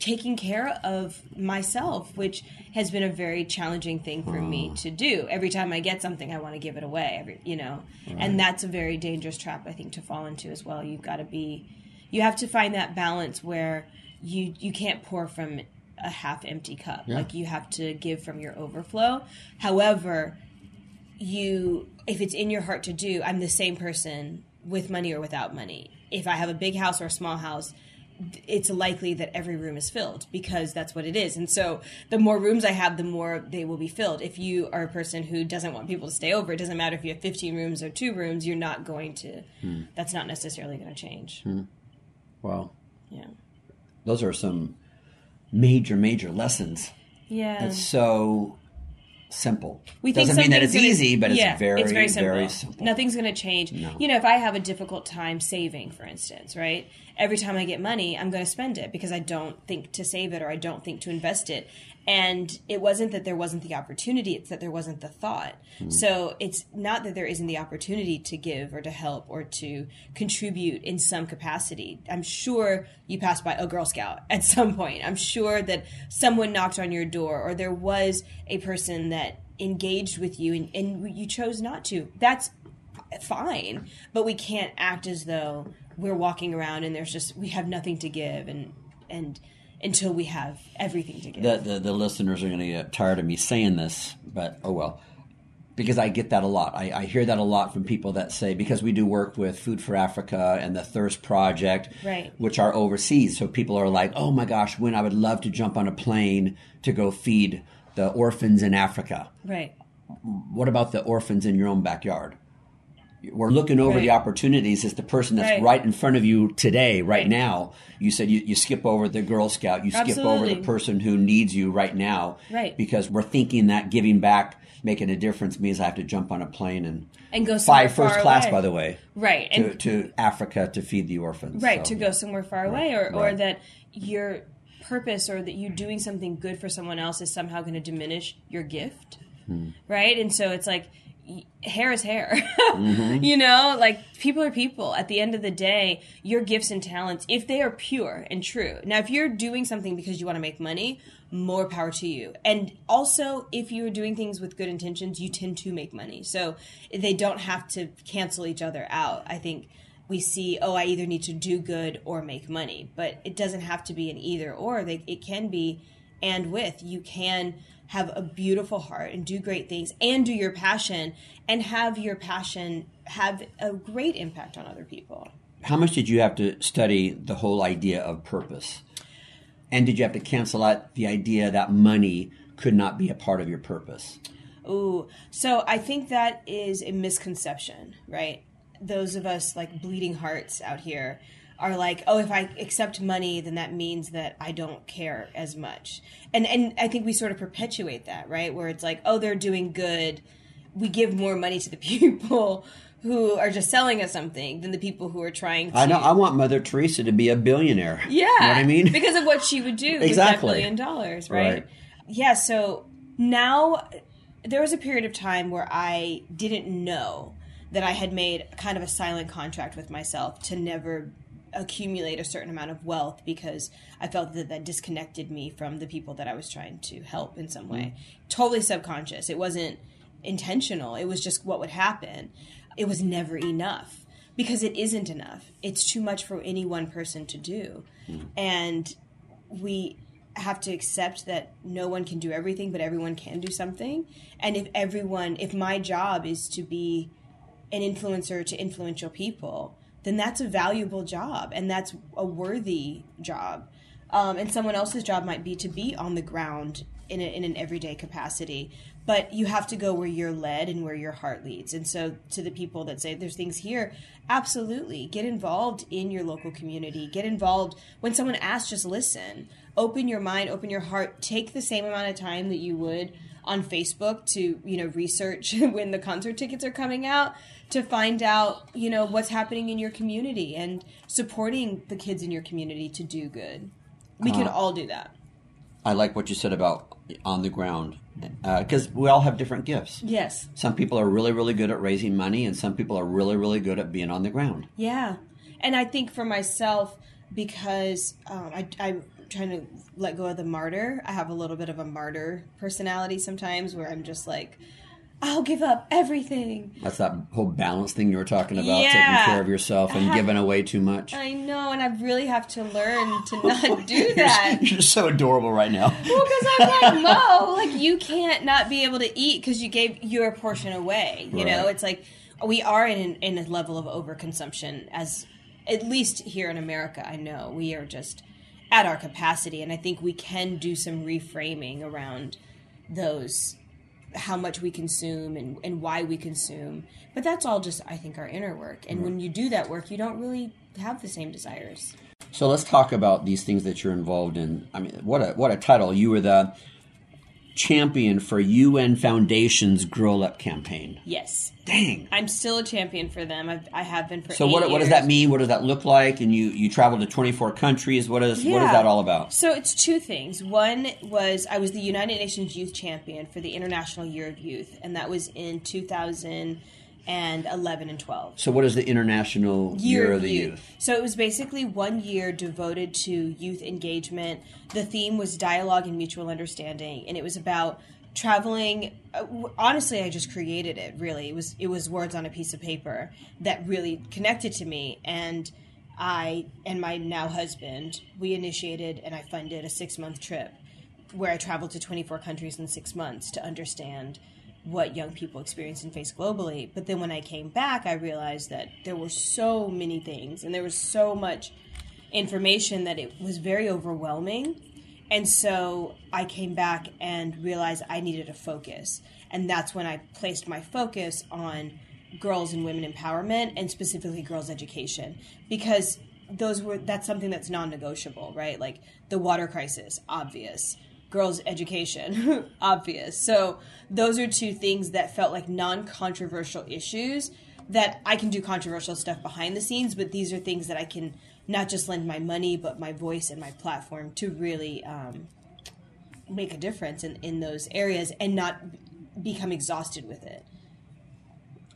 taking care of myself, which has been a very challenging thing for oh. me to do. Every time I get something, I want to give it away, every, you know, right. and that's a very dangerous trap, I think, to fall into as well. You've got to be, you have to find that balance where you, you can't pour from a half empty cup. Yeah. Like, you have to give from your overflow. However, you, if it's in your heart to do, I'm the same person with money or without money. If I have a big house or a small house, it's likely that every room is filled because that's what it is. And so the more rooms I have, the more they will be filled. If you are a person who doesn't want people to stay over, it doesn't matter if you have fifteen rooms or two rooms, you're not going to, hmm. that's not necessarily going to change. Hmm. Wow. Yeah. Those are some major, major lessons. Yeah. That's so simple. We think doesn't mean that it's gonna, easy, but yeah, it's very, it's very, simple. very simple. Nothing's going to change. No. You know, if I have a difficult time saving, for instance, right? Every time I get money, I'm going to spend it because I don't think to save it or I don't think to invest it. And it wasn't that there wasn't the opportunity. It's that there wasn't the thought. Mm. So it's not that there isn't the opportunity to give or to help or to contribute in some capacity. I'm sure you passed by a Girl Scout at some point. I'm sure that someone knocked on your door or there was a person that engaged with you and, and you chose not to. That's fine. But we can't act as though we're walking around and there's just, we have nothing to give and, and, until we have everything to give. The, the, the listeners are going to get tired of me saying this, but oh well. Because I get that a lot. I, I hear that a lot from people that say, because we do work with Food for Africa and the Thirst Project, right. which are overseas. So people are like, oh my gosh, Wynn, I would love to jump on a plane to go feed the orphans in Africa. Right. What about the orphans in your own backyard? We're looking over right. the opportunities as the person that's right. right in front of you today, right, right. now. You said you, you skip over the Girl Scout. You Absolutely. skip over the person who needs you right now. Right. Because we're thinking that giving back, making a difference means I have to jump on a plane and, and go fly first far class, away. by the way. Right. To, and, to Africa to feed the orphans. Right. So, to go somewhere far right, away or, right. or that your purpose or that you doing something good for someone else is somehow going to diminish your gift. Hmm. Right. And so it's like, hair is hair. mm-hmm. You know, like, people are people. At the end of the day, your gifts and talents, if they are pure and true. Now, if you're doing something because you want to make money, more power to you. And also, if you're doing things with good intentions, you tend to make money. So they don't have to cancel each other out. I think we see, oh, I either need to do good or make money. But it doesn't have to be an either or. They, it can be and with. You can have a beautiful heart and do great things and do your passion and have your passion have a great impact on other people. How much did you have to study the whole idea of purpose? And did you have to cancel out the idea that money could not be a part of your purpose? Ooh, so I think that is a misconception, right? Those of us like bleeding hearts out here are like, oh, if I accept money, then that means that I don't care as much. And and I think we sort of perpetuate that, right? Where it's like, oh, they're doing good. We give more money to the people who are just selling us something than the people who are trying to... I know. I want Mother Teresa to be a billionaire. Yeah. You know what I mean? Because of what she would do exactly. with that billion dollars, right? right? Yeah, so now there was a period of time where I didn't know that I had made kind of a silent contract with myself to never accumulate a certain amount of wealth because I felt that that disconnected me from the people that I was trying to help in some way. Mm. Totally subconscious. It wasn't intentional. It was just what would happen. It was never enough because it isn't enough. It's too much for any one person to do. Mm. And we have to accept that no one can do everything, but everyone can do something. And if everyone, if my job is to be an influencer to influential people, then that's a valuable job and that's a worthy job. Um, and someone else's job might be to be on the ground in, a, in an everyday capacity. But you have to go where you're led and where your heart leads. And so to the people that say there's things here, absolutely. Get involved in your local community. Get involved. When someone asks, just listen. Open your mind. Open your heart. Take the same amount of time that you would on Facebook to, you know, research when the concert tickets are coming out, to find out, you know, what's happening in your community and supporting the kids in your community to do good. We could uh, all do that. I like what you said about on the ground, because uh, we all have different gifts. Yes. Some people are really, really good at raising money, and some people are really, really good at being on the ground. Yeah. And I think for myself, because um, I, I'm trying to let go of the martyr, I have a little bit of a martyr personality sometimes where I'm just like, I'll give up everything. That's that whole balance thing you were talking about, yeah. Taking care of yourself and have, giving away too much. I know, and I really have to learn to not do that. You're, you're so adorable right now. Well, because I'm like, Mo, like you can't not be able to eat because you gave your portion away. You right. know, it's like we are in, in a level of overconsumption, as at least here in America, I know. We are just at our capacity, and I think we can do some reframing around those how much we consume and, and why we consume. But that's all just, I think, our inner work. And mm-hmm. when you do that work, you don't really have the same desires. So let's talk about these things that you're involved in. I mean, what a what a title. You were the champion for U N Foundation's Girl Up campaign. Yes. Dang. I'm still a champion for them. I've, I have been for so eight what, years. So what does that mean? What does that look like? And you, you traveled to twenty-four countries. What is yeah. what is that all about? So it's two things. One was I was the United Nations Youth Champion for the International Year of Youth, and that was in two thousand eleven and twelve. So what is the International Year, Year of the Youth. Youth? So it was basically one year devoted to youth engagement. The theme was dialogue and mutual understanding, and it was about traveling. Honestly, I just created it, really. It was it was words on a piece of paper that really connected to me, and I and my now husband, we initiated and I funded a six-month trip where I traveled to twenty-four countries in six months to understand what young people experience and face globally. But then when I came back, I realized that there were so many things and there was so much information that it was very overwhelming. And so I came back and realized I needed a focus. And that's when I placed my focus on girls and women empowerment, and specifically girls education, because those were that's something that's non-negotiable, right? Like the water crisis, obvious. Girls' education, obvious. So those are two things that felt like non-controversial issues that I can do controversial stuff behind the scenes, but these are things that I can not just lend my money, but my voice and my platform to really um, make a difference in, in those areas and not become exhausted with it.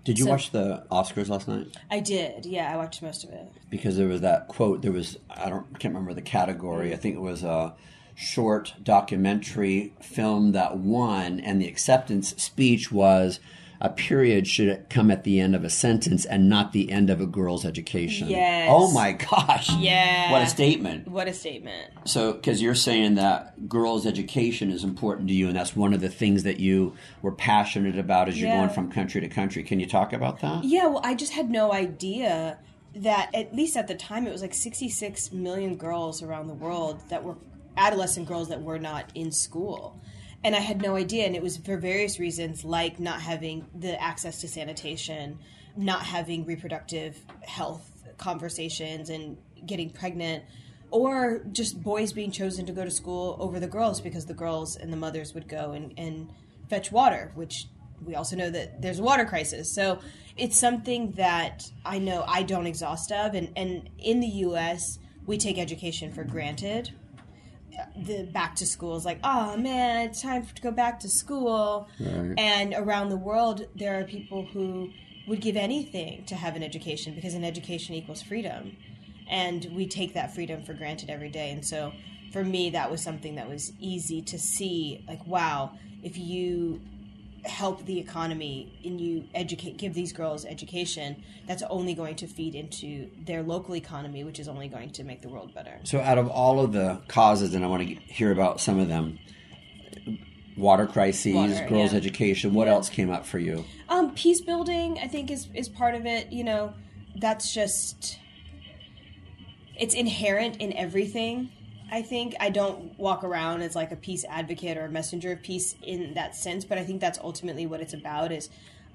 Did you so, watch the Oscars last night? I did. Yeah, I watched most of it. Because there was that quote, there was, I don't can't remember the category. I think it was... Uh, short documentary film that won, and the acceptance speech was a period should come at the end of a sentence and not the end of a girl's education. Yes. Oh my gosh. Yeah. What a statement. What a statement. So, because you're saying that girls' education is important to you, and that's one of the things that you were passionate about as you're yeah. going from country to country. Can you talk about that? Yeah, well, I just had no idea that, at least at the time, it was like sixty-six million girls around the world that were adolescent girls that were not in school. And I had no idea, and it was for various reasons, like not having the access to sanitation, not having reproductive health conversations and getting pregnant, or just boys being chosen to go to school over the girls because the girls and the mothers would go and, and fetch water, which we also know that there's a water crisis. So it's something that I know I don't exhaust of, and, and in the U S, we take education for granted. The back to school is like, oh man, it's time to go back to school. Right. And around the world, there are people who would give anything to have an education, because an education equals freedom. And we take that freedom for granted every day. And so for me, that was something that was easy to see. Like, wow, if you help the economy and you educate, give these girls education, that's only going to feed into their local economy, which is only going to make the world better. So out of all of the causes, and I want to get, hear about some of them, water crises, water, girls' yeah. education, what yeah. else came up for you? Um, peace building, I think, is, is part of it. You know, that's just, it's inherent in everything. I think I don't walk around as like a peace advocate or a messenger of peace in that sense, but I think that's ultimately what it's about is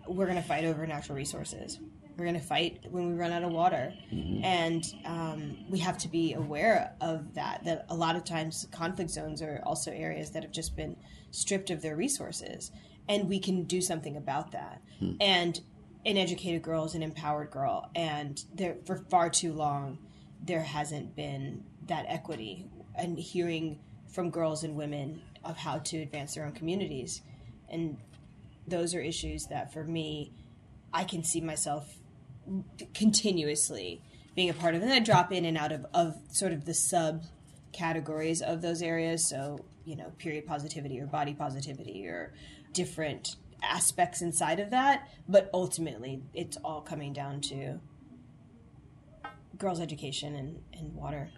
we're going to fight over natural resources. We're going to fight when we run out of water. Mm-hmm. And um, we have to be aware of that, that a lot of times conflict zones are also areas that have just been stripped of their resources, and we can do something about that. Mm-hmm. And an educated girl is an empowered girl, and there, for far too long there hasn't been that equity and hearing from girls and women of how to advance their own communities. And those are issues that, for me, I can see myself continuously being a part of. And I drop in and out of, of sort of the subcategories of those areas. So, you know, period positivity or body positivity or different aspects inside of that. But ultimately, it's all coming down to girls' education and, and water.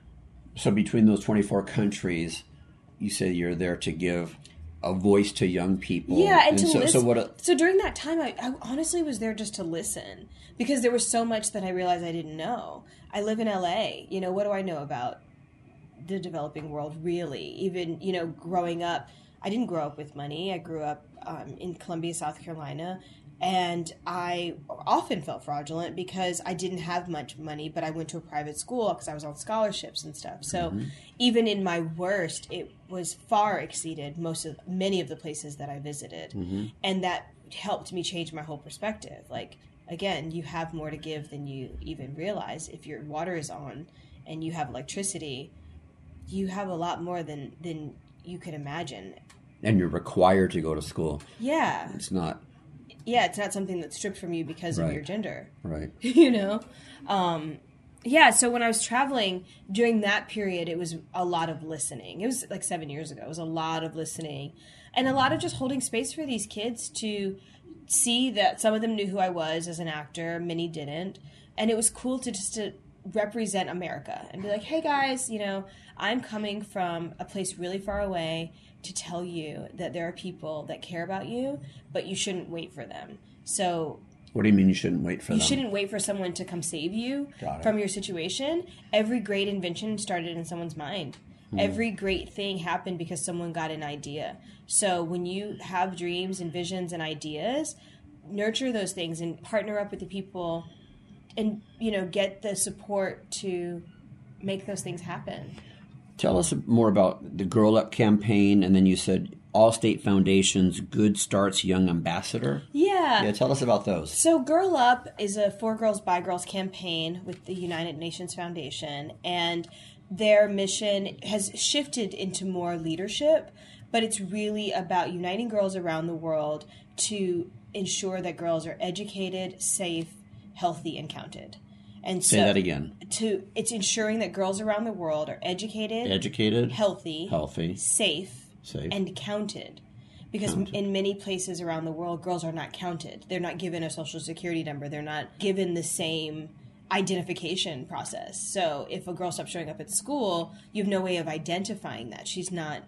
So between those twenty-four countries, you say you're there to give a voice to young people. Yeah, and, and to so, listen. So, what a- so during that time, I, I honestly was there just to listen, because there was so much that I realized I didn't know. I live in L A. You know, what do I know about the developing world, really? Even, you know, growing up, I didn't grow up with money. I grew up um, in Columbia, South Carolina. And I often felt fraudulent because I didn't have much money, but I went to a private school because I was on scholarships and stuff. So mm-hmm. even in my worst, it was far exceeded most of many of the places that I visited. Mm-hmm. And that helped me change my whole perspective. Like, again, you have more to give than you even realize. If your water is on and you have electricity, you have a lot more than, than you could imagine. And you're required to go to school. Yeah. It's not... Yeah, it's not something that's stripped from you because right. of your gender. Right. You know? Um, yeah, so when I was traveling during that period, it was a lot of listening. It was like seven years ago. It was a lot of listening and a lot of just holding space for these kids to see that some of them knew who I was as an actor. Many didn't. And it was cool to just to represent America and be like, hey, guys, you know, I'm coming from a place really far away to tell you that there are people that care about you, but you shouldn't wait for them. So, what do you mean you shouldn't wait for you them? You shouldn't wait for someone to come save you from your situation. Every great invention started in someone's mind. Mm-hmm. Every great thing happened because someone got an idea. So when you have dreams and visions and ideas, nurture those things and partner up with the people and, you know, get the support to make those things happen. Tell us more about the Girl Up campaign, and then you said Allstate Foundation's Good Starts Young Ambassador. Yeah. Yeah, tell us about those. So Girl Up is a For Girls by Girls campaign with the United Nations Foundation, and their mission has shifted into more leadership, but it's really about uniting girls around the world to ensure that girls are educated, safe, healthy, and counted. And Say so that again. To, it's ensuring that girls around the world are educated, educated, healthy, healthy, safe, safe, and counted. Because counted. in many places around the world, girls are not counted. They're not given a social security number. They're not given the same identification process. So if a girl stops showing up at school, you have no way of identifying that. She's not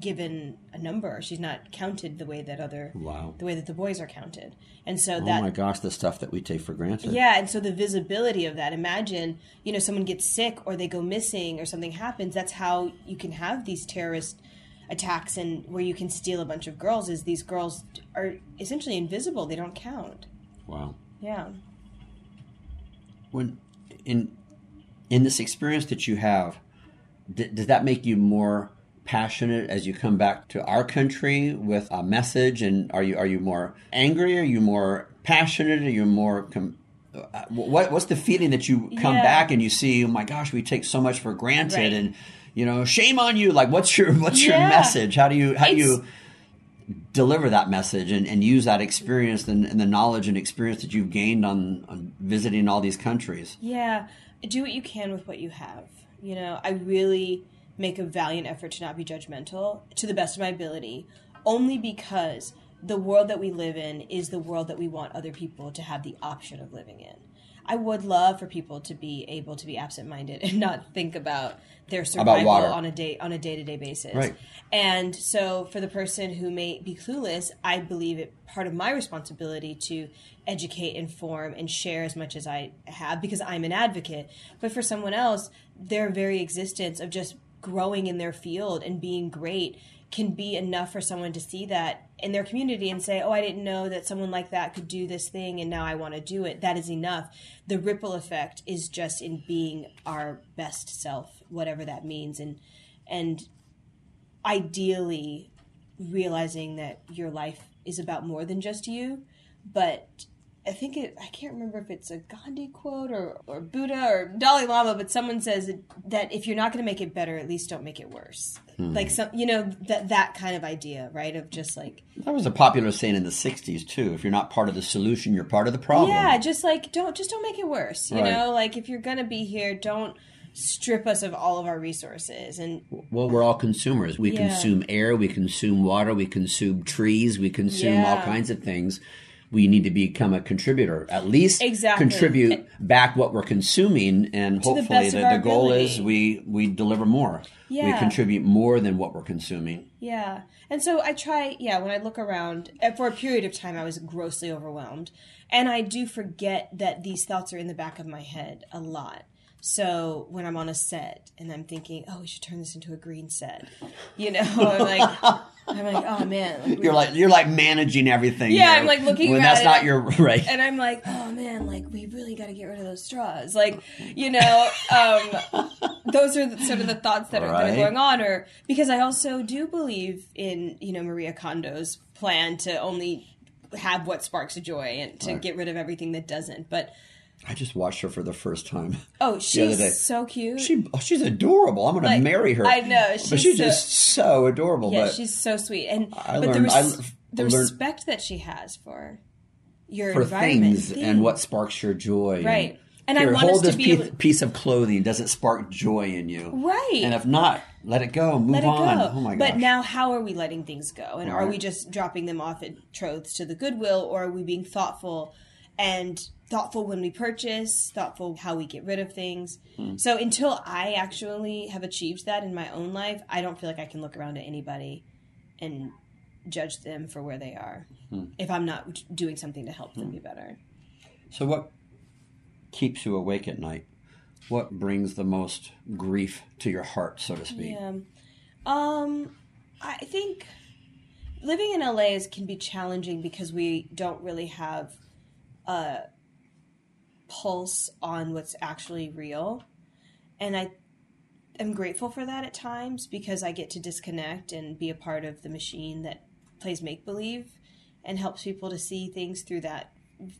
given a number. She's not counted the way that other wow. the way that the boys are counted. And so that, oh my gosh, the stuff that we take for granted. Yeah, and so the visibility of that. Imagine, you know, someone gets sick or they go missing or something happens. That's how you can have these terrorist attacks and where you can steal a bunch of girls, is these girls are essentially invisible. They don't count. Wow. Yeah. When in in this experience that you have, th- does that make you more passionate as you come back to our country with a message? And are you are you more angry? Are you more passionate? Are you more com- what what's the feeling that you come yeah. back and you see, oh my gosh, we take so much for granted, right. and you know, shame on you. Like, what's your what's yeah. your message? How do you how it's, do you deliver that message and, and use that experience and, and the knowledge and experience that you've gained on, on visiting all these countries? Yeah, do what you can with what you have. You know, I really make a valiant effort to not be judgmental to the best of my ability, only because the world that we live in is the world that we want other people to have the option of living in. I would love for people to be able to be absent-minded and not think about their survival about on a day on a day-to-day basis. Right. And so for the person who may be clueless, I believe it part of my responsibility to educate, inform, and share as much as I have because I'm an advocate. But for someone else, their very existence of just growing in their field and being great can be enough for someone to see that in their community and say, oh, I didn't know that someone like that could do this thing and now I want to do it. That is enough. The ripple effect is just in being our best self, whatever that means. And and ideally realizing that your life is about more than just you. But I think it, I can't remember if it's a Gandhi quote or, or Buddha or Dalai Lama, but someone says that if you're not going to make it better, at least don't make it worse. Hmm. Like some, you know, that that kind of idea, right? Of just like that was a popular saying in the sixties too. If you're not part of the solution, you're part of the problem. Yeah, just like don't just don't make it worse. You right. know, like if you're going to be here, don't strip us of all of our resources. And well, we're all consumers. We yeah. consume air, we consume water, we consume trees, we consume yeah. all kinds of things. We need to become a contributor, at least exactly. contribute back what we're consuming, and to hopefully the, the, the goal is we, we deliver more. Yeah. We contribute more than what we're consuming. Yeah. And so I try, yeah, when I look around, for a period of time I was grossly overwhelmed, and I do forget that these thoughts are in the back of my head a lot. So when I'm on a set and I'm thinking, oh, we should turn this into a green set, you know, I'm like, I'm like, oh man, like, you're like, you're like managing everything. Yeah, right? I'm like looking when at that's it, not your right, and I'm like, oh man, like we really got to get rid of those straws, like you know, um, those are the, sort of the thoughts that are, right. that are going on, or because I also do believe in you know Maria Kondo's plan to only have what sparks a joy and to right. get rid of everything that doesn't, but. I just watched her for the first time. Oh, she's so cute. She oh, she's adorable. I'm going like, to marry her. I know. She's but she's so, just so adorable. Yeah, but she's so sweet. And I but learned, the, res- I, the respect that she has for your for environment. Things, things and what sparks your joy. Right. And, and here, I want hold us to be piece, able- piece of clothing. Does it spark joy in you? Right. And if not, let it go. Move let it on. Go. Oh my gosh. But now, how are we letting things go? And right. are we just dropping them off at Troth's to the Goodwill, or are we being thoughtful? And thoughtful when we purchase, thoughtful how we get rid of things. Hmm. So until I actually have achieved that in my own life, I don't feel like I can look around at anybody and judge them for where they are hmm. if I'm not doing something to help hmm. them be better. So what keeps you awake at night? What brings the most grief to your heart, so to speak? Yeah. Um, I think living in L A is, can be challenging because we don't really have... Uh, pulse on what's actually real, and I am grateful for that at times because I get to disconnect and be a part of the machine that plays make-believe and helps people to see things through that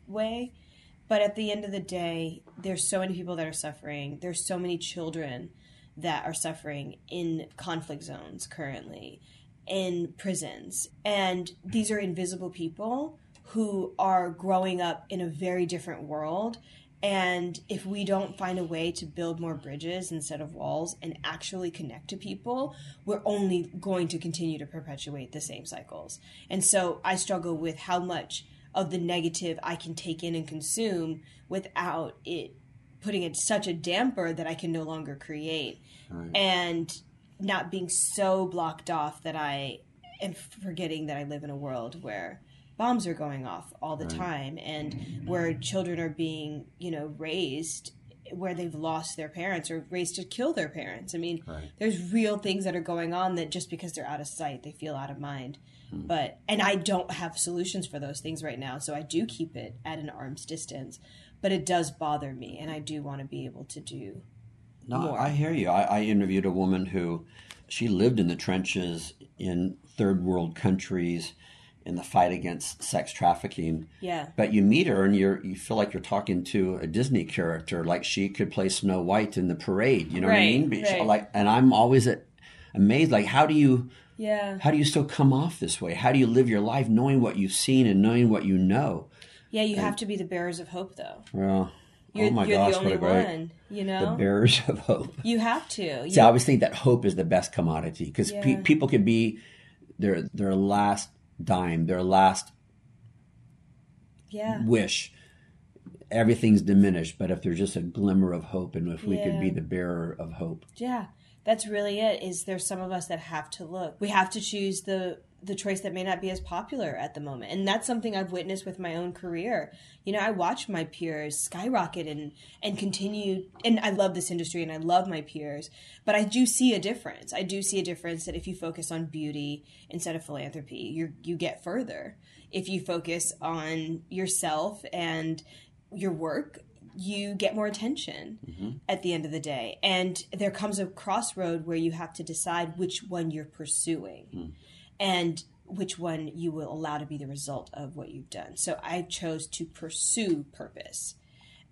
way. But at the end of the day, there's so many people that are suffering. There's so many children that are suffering in conflict zones currently, in prisons, and these are invisible people who are growing up in a very different world. And if we don't find a way to build more bridges instead of walls and actually connect to people, we're only going to continue to perpetuate the same cycles. And so I struggle with how much of the negative I can take in and consume without it putting it such a damper that I can no longer create. Right. And not being so blocked off that I am forgetting that I live in a world where bombs are going off all the right. time, and where children are being, you know, raised where they've lost their parents or raised to kill their parents. I mean, right. there's real things that are going on that just because they're out of sight, they feel out of mind. Hmm. But and I don't have solutions for those things right now, so I do keep it at an arm's distance. But it does bother me, and I do want to be able to do no, more. I hear you. I, I interviewed a woman who, she lived in the trenches in third world countries, in the fight against sex trafficking. Yeah. But you meet her and you're you feel like you're talking to a Disney character, like she could play Snow White in the parade. You know right, what I mean? Right. Like, and I'm always at, amazed. Like, how do you? Yeah. How do you still come off this way? How do you live your life knowing what you've seen and knowing what you know? Yeah, you and, have to be the bearers of hope, though. Well, you're, oh my you're gosh, the only what a great, one. You know, the bearers of hope. You have to. You See, have... I always think that hope is the best commodity because yeah. pe- people could be their their last dime, their last yeah. wish. Everything's diminished, but if there's just a glimmer of hope, and if we yeah. could be the bearer of hope. Yeah, that's really it, is there's some of us that have to look. We have to choose the the choice that may not be as popular at the moment. And that's something I've witnessed with my own career. You know, I watch my peers skyrocket and, and continue. And I love this industry and I love my peers, but I do see a difference. I do see a difference that if you focus on beauty instead of philanthropy, you you get further. If you focus on yourself and your work, you get more attention mm-hmm. at the end of the day. And there comes a crossroad where you have to decide which one you're pursuing. Mm. And which one you will allow to be the result of what you've done. So I chose to pursue purpose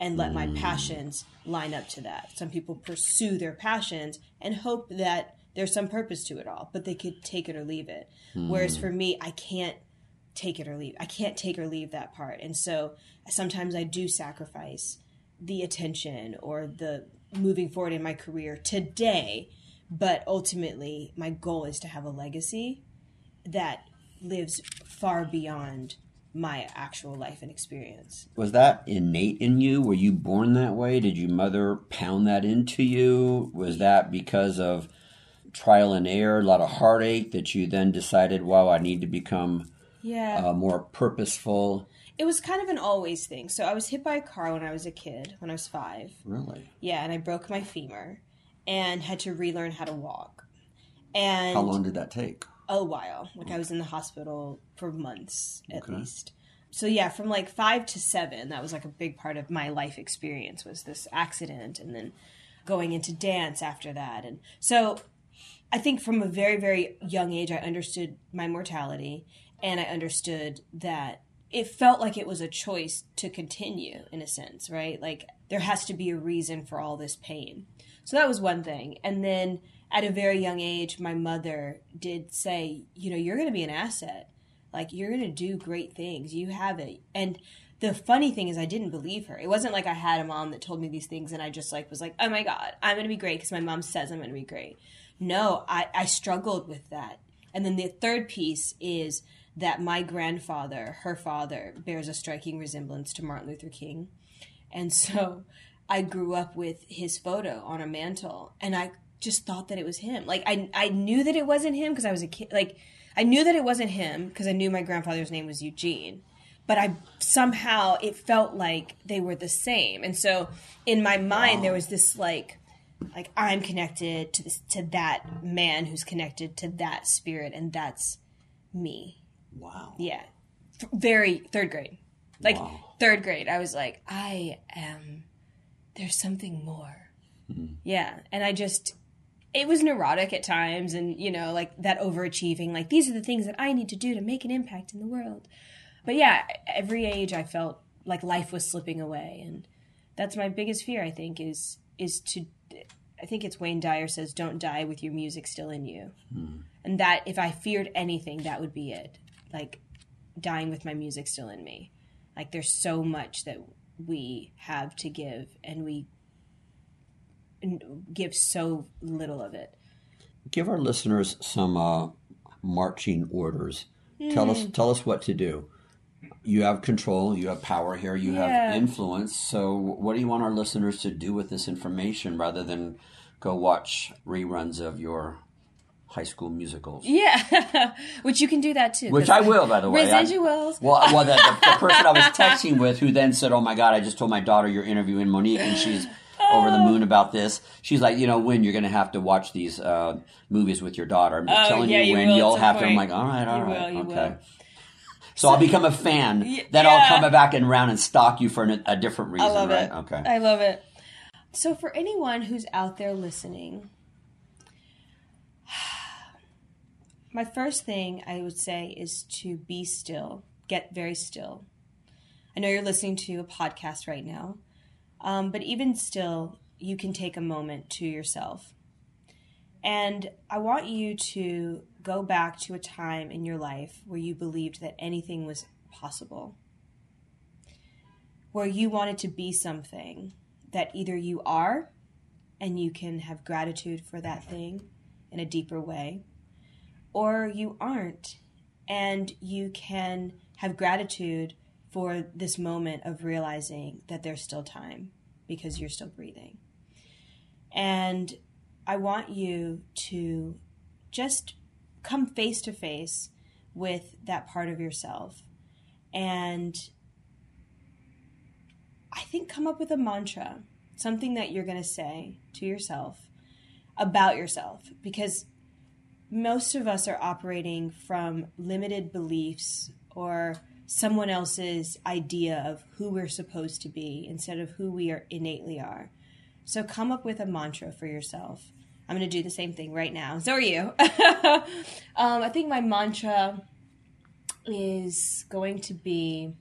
and let mm. my passions line up to that. Some people pursue their passions and hope that there's some purpose to it all, but they could take it or leave it. Mm. Whereas for me, I can't take it or leave. I can't take or leave that part. And so sometimes I do sacrifice the attention or the moving forward in my career today, but ultimately my goal is to have a legacy that lives far beyond my actual life and experience. Was that innate in you? Were you born that way? Did your mother pound that into you? Was that because of trial and error, a lot of heartache, that you then decided, wow, I need to become yeah. uh, more purposeful? It was kind of an always thing. So I was hit by a car when I was a kid, when I was five. Really? Yeah, and I broke my femur and had to relearn how to walk. And how long did that take? A while. Like, okay. I was in the hospital for months at okay. least. So yeah, from like five to seven, that was like a big part of my life experience, was this accident and then going into dance after that. And so I think from a very, very young age, I understood my mortality, and I understood that it felt like it was a choice to continue in a sense, right? Like, there has to be a reason for all this pain. So that was one thing. And then at a very young age, my mother did say, you know, you're going to be an asset. Like, you're going to do great things. You have it. And the funny thing is, I didn't believe her. It wasn't like I had a mom that told me these things and I just like was like, oh my God, I'm going to be great because my mom says I'm going to be great. No, I, I struggled with that. And then the third piece is that my grandfather, her father, bears a striking resemblance to Martin Luther King. And so I grew up with his photo on a mantle, and I just thought that it was him. Like, I I knew that it wasn't him because I was a kid. Like, I knew that it wasn't him because I knew my grandfather's name was Eugene. But I somehow, it felt like they were the same. And so in my mind, wow. there was this like, like I'm connected to this, to that man who's connected to that spirit, and that's me. Wow. Yeah. Th- very third grade. Like wow. third grade, I was like, I am, there's something more. Mm-hmm. Yeah. And I just... it was neurotic at times, and, you know, like that overachieving, like these are the things that I need to do to make an impact in the world. But yeah, every age I felt like life was slipping away. And that's my biggest fear, I think, is, is to, I think it's Wayne Dyer says, don't die with your music still in you. Hmm. And that if I feared anything, that would be it. Like, dying with my music still in me. Like, there's so much that we have to give, and we give so little of it. Give our listeners some uh, marching orders. Mm. Tell us, tell us what to do. You have control. You have power here. You yeah. have influence. So, what do you want our listeners to do with this information, rather than go watch reruns of your High School Musicals? Yeah, which you can do that too. Which I will, by the way. Residuals. I, well, well, the, the, the person I was texting with, who then said, "Oh my God, I just told my daughter you're interviewing Monique, and she's." over the moon about this." She's like, you know, Wynn, you're going to have to watch these uh, movies with your daughter. I'm just oh, telling yeah, you, Wynn, you you'll have point. to. I'm like, all right, all you right, will, okay. So, so I'll become a fan. Y- then yeah. I'll come back and round and stalk you for an, a different reason, I love right? It. Okay, I love it. So for anyone who's out there listening, my first thing I would say is to be still. Get very still. I know you're listening to a podcast right now. Um, but even still, you can take a moment to yourself. And I want you to go back to a time in your life where you believed that anything was possible, where you wanted to be something that either you are, and you can have gratitude for that thing in a deeper way, or you aren't, and you can have gratitude for this moment of realizing that there's still time because you're still breathing. And I want you to just come face to face with that part of yourself, and I think come up with a mantra, something that you're going to say to yourself about yourself, because most of us are operating from limited beliefs or someone else's idea of who we're supposed to be instead of who we are innately are. So come up with a mantra for yourself. I'm going to do the same thing right now. So are you. um, I think my mantra is going to be,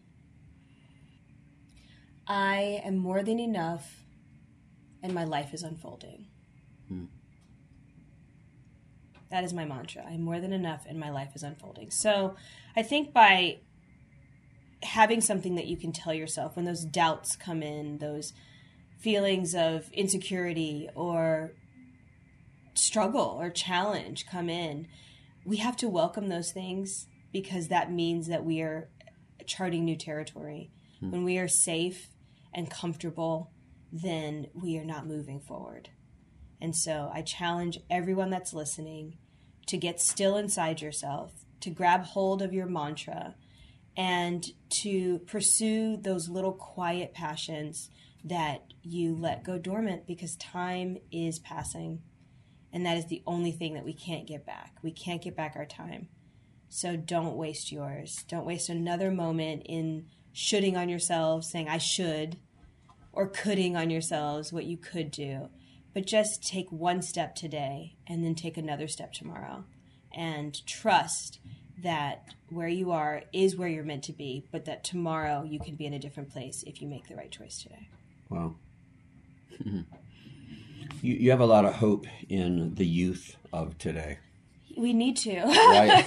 I am more than enough and my life is unfolding. Hmm. That is my mantra. I'm more than enough and my life is unfolding. So I think by having something that you can tell yourself when those doubts come in, those feelings of insecurity or struggle or challenge come in, we have to welcome those things, because that means that we are charting new territory. Hmm. When we are safe and comfortable, then we are not moving forward. And so I challenge everyone that's listening to get still inside yourself, to grab hold of your mantra, and to pursue those little quiet passions that you let go dormant, because time is passing. And that is the only thing that we can't get back. We can't get back our time. So don't waste yours. Don't waste another moment in shoulding on yourselves, saying I should, or coulding on yourselves what you could do. But just take one step today and then take another step tomorrow. And trust that where you are is where you're meant to be, but that tomorrow you can be in a different place if you make the right choice today. Wow. You, you have a lot of hope in the youth of today. We need to. Right?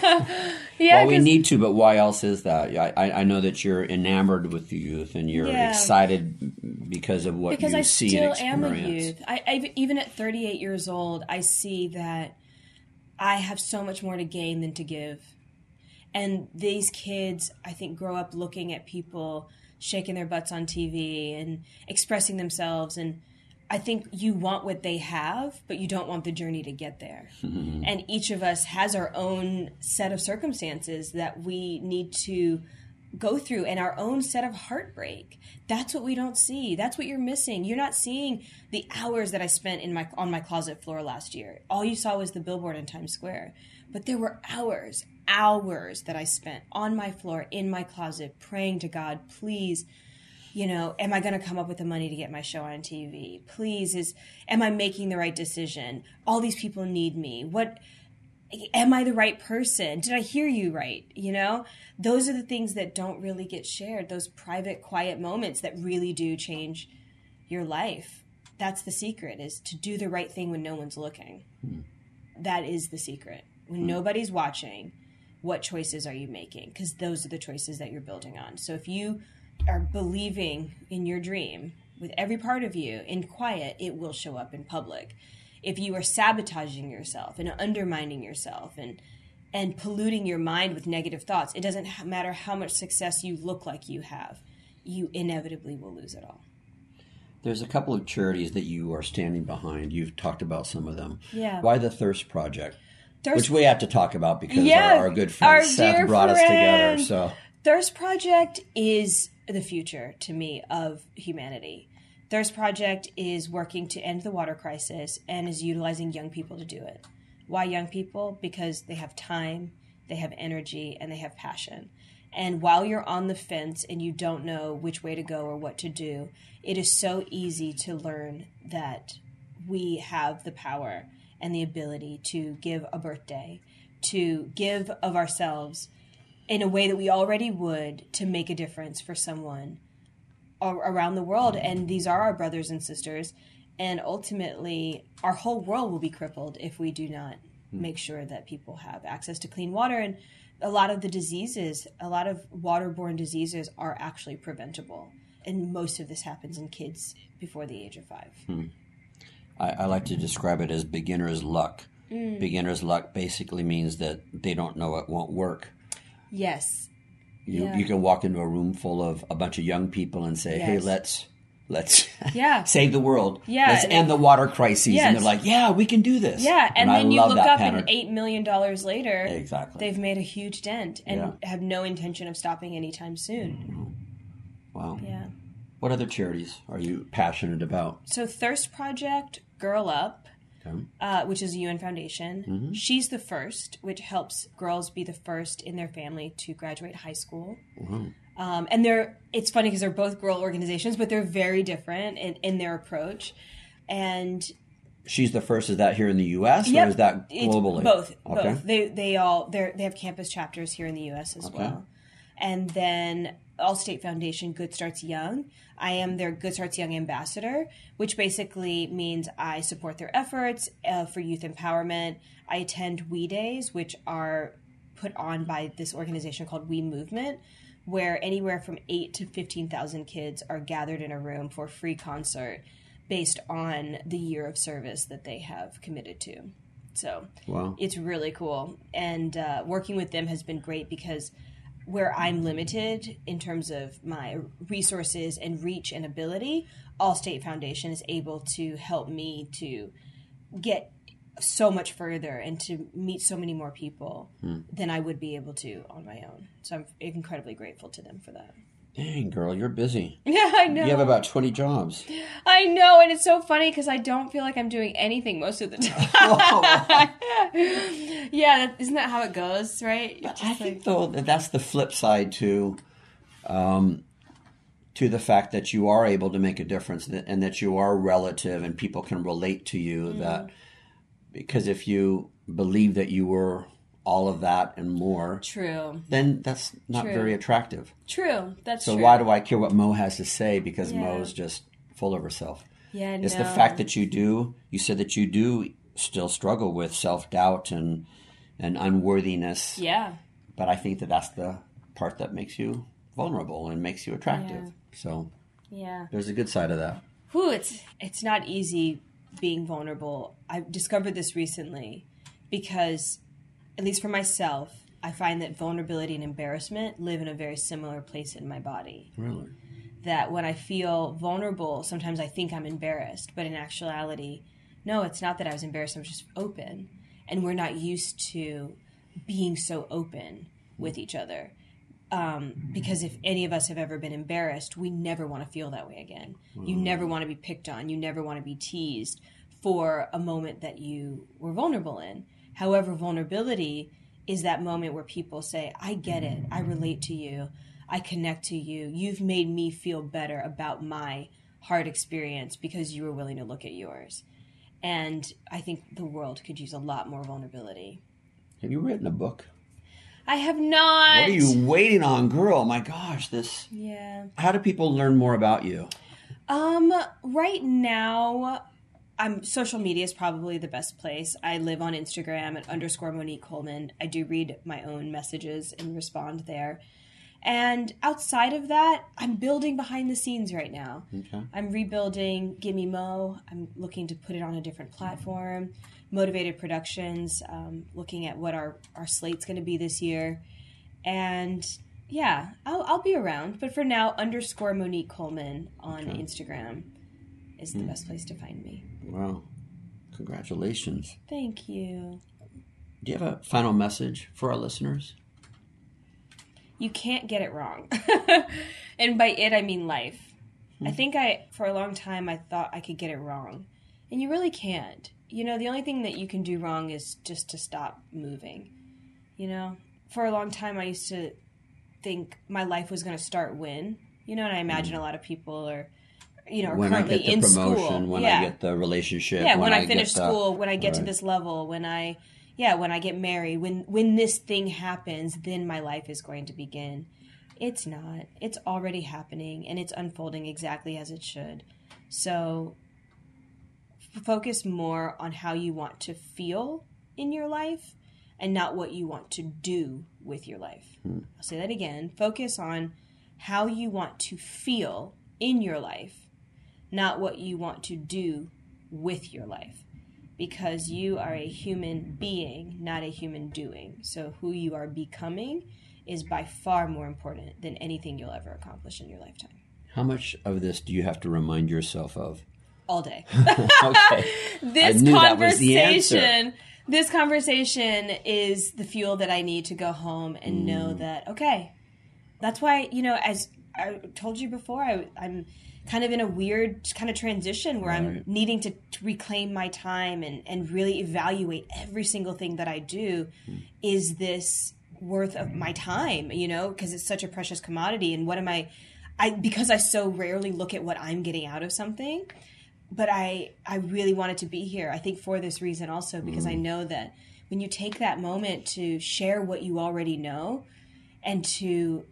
Yeah, well, we need to, but why else is that? I, I know that you're enamored with the youth, and you're yeah. excited because of what because you I see and experience. Because I still am a youth. I, I've, even at thirty-eight years old, I see that I have so much more to gain than to give. And these kids, I think, grow up looking at people shaking their butts on T V and expressing themselves, and I think you want what they have, but you don't want the journey to get there. Mm-hmm. And each of us has our own set of circumstances that we need to go through, and our own set of heartbreak. That's what we don't see. That's what you're missing. You're not seeing the hours that I spent in my on my closet floor last year. All you saw was the billboard in Times Square. But there were hours, hours that I spent on my floor, in my closet, praying to God, please, you know, am I going to come up with the money to get my show on T V? Please, is am I making the right decision? All these people need me. What, am I the right person? Did I hear you right? You know, those are the things that don't really get shared, those private, quiet moments that really do change your life. That's the secret, is to do the right thing when no one's looking. Hmm. That is the secret. When hmm. nobody's watching, what choices are you making? Because those are the choices that you're building on. So if you are believing in your dream with every part of you in quiet, it will show up in public. If you are sabotaging yourself and undermining yourself and and polluting your mind with negative thoughts, it doesn't matter how much success you look like you have, you inevitably will lose it all. There's a couple of charities that you are standing behind. You've talked about some of them. Yeah. Why the Thirst Project? Thirst, which we have to talk about because yeah, our, our good friend our Seth brought friend. us together. So Thirst Project is the future, to me, of humanity. Thirst Project is working to end the water crisis and is utilizing young people to do it. Why young people? Because they have time, they have energy, and they have passion. And while you're on the fence and you don't know which way to go or what to do, it is so easy to learn that we have the power and the ability to give a birthday, to give of ourselves in a way that we already would, to make a difference for someone around the world. And these are our brothers and sisters. And ultimately, our whole world will be crippled if we do not make sure that people have access to clean water. And a lot of the diseases, a lot of waterborne diseases are actually preventable. And most of this happens in kids before the age of five. Hmm. I, I like to describe it as beginner's luck. Mm. Beginner's luck basically means that they don't know it won't work. Yes. You yeah. you can walk into a room full of a bunch of young people and say, yes. hey, let's let's yeah. save the world. Yeah. Let's end the water crises. Yes. And they're like, yeah, we can do this. Yeah. And, and then you look up pattern. and eight million dollars later, exactly. they've made a huge dent and yeah. have no intention of stopping anytime soon. Mm-hmm. Wow. Yeah. What other charities are you passionate about? So Thirst Project, Girl Up, okay. uh, which is a U N Foundation. Mm-hmm. She's the First, which helps girls be the first in their family to graduate high school. Mm-hmm. Um, and they're it's funny because they're both girl organizations, but they're very different in, in their approach. And She's the First, is that here in the U S Yep. or is that globally? It's both. Okay. Both. They they all they they have campus chapters here in the U S as okay. well. And then Allstate Foundation, Good Starts Young. I am their Good Starts Young ambassador, which basically means I support their efforts uh, for youth empowerment. I attend We Days, which are put on by this organization called We Movement, where anywhere from eight to fifteen thousand kids are gathered in a room for a free concert based on the year of service that they have committed to. So wow. it's really cool. And uh, working with them has been great because where I'm limited in terms of my resources and reach and ability, Allstate Foundation is able to help me to get so much further and to meet so many more people hmm. than I would be able to on my own. So I'm incredibly grateful to them for that. Dang, girl, you're busy. Yeah, I know. You have about twenty jobs. I know, and it's so funny because I don't feel like I'm doing anything most of the time. oh. Yeah, that, isn't that how it goes, right? But I like... think, though, that that's the flip side to, um, to the fact that you are able to make a difference and that you are relative and people can relate to you. Mm. That because if you believe that you were all of that and more, true. then that's not true. very attractive. True, that's so true. So why do I care what Mo has to say? Because yeah. Mo's just full of herself. Yeah, It's no. the fact that you do, you said that you do still struggle with self-doubt and and unworthiness. Yeah. But I think that that's the part that makes you vulnerable and makes you attractive. Yeah. So yeah, there's a good side of that. Whew, it's it's not easy being vulnerable. I've discovered this recently because... at least for myself, I find that vulnerability and embarrassment live in a very similar place in my body. Really? That when I feel vulnerable, sometimes I think I'm embarrassed. But in actuality, no, it's not that I was embarrassed. I was just open. And we're not used to being so open with each other. Um, because if any of us have ever been embarrassed, we never want to feel that way again. Mm. You never want to be picked on. You never want to be teased for a moment that you were vulnerable in. However, vulnerability is that moment where people say, I get it. I relate to you. I connect to you. You've made me feel better about my hard experience because you were willing to look at yours. And I think the world could use a lot more vulnerability. Have you written a book? I have not. What are you waiting on, girl? My gosh, this... Yeah. How do people learn more about you? Um, right now... I'm, social media is probably the best place. I live on Instagram at underscore Monique Coleman. I do read my own messages and respond there. And outside of that, I'm building behind the scenes right now. Okay. I'm rebuilding Gimme Mo. I'm looking to put it on a different platform. Motivated Productions, um, looking at what our, our slate's going to be this year. And yeah, I'll, I'll be around. But for now, underscore Monique Coleman on okay. Instagram is the mm. best place to find me. Wow. Congratulations. Thank you. Do you have a final message for our listeners? You can't get it wrong. And by it, I mean life. Hmm. I think I, for a long time, I thought I could get it wrong. And you really can't. You know, the only thing that you can do wrong is just to stop moving. You know, for a long time, I used to think my life was going to start when, you know, and I imagine hmm. a lot of people are... you know, when currently I get the in promotion, school. When yeah. I get the relationship. Yeah, when, when I, I finish the, school, when I get right. to this level, when I, yeah, when I get married, when, when this thing happens, then my life is going to begin. It's not. It's already happening, and it's unfolding exactly as it should. So focus more on how you want to feel in your life and not what you want to do with your life. Hmm. I'll say that again. Focus on how you want to feel in your life, not what you want to do with your life, because you are a human being, not a human doing. So who you are becoming is by far more important than anything you'll ever accomplish in your lifetime. How much of this do you have to remind yourself of? All day. Okay. This I knew conversation, that was the answer. This conversation is the fuel that I need to go home and mm. know that, okay, that's why, you know, as I told you before, I, I'm kind of in a weird kind of transition where right. I'm needing to, to reclaim my time and, and really evaluate every single thing that I do. Mm. Is this worth of my time, you know, because it's such a precious commodity? And what am I, I, because I so rarely look at what I'm getting out of something, but I, I really wanted to be here, I think, for this reason also, because mm. I know that when you take that moment to share what you already know and to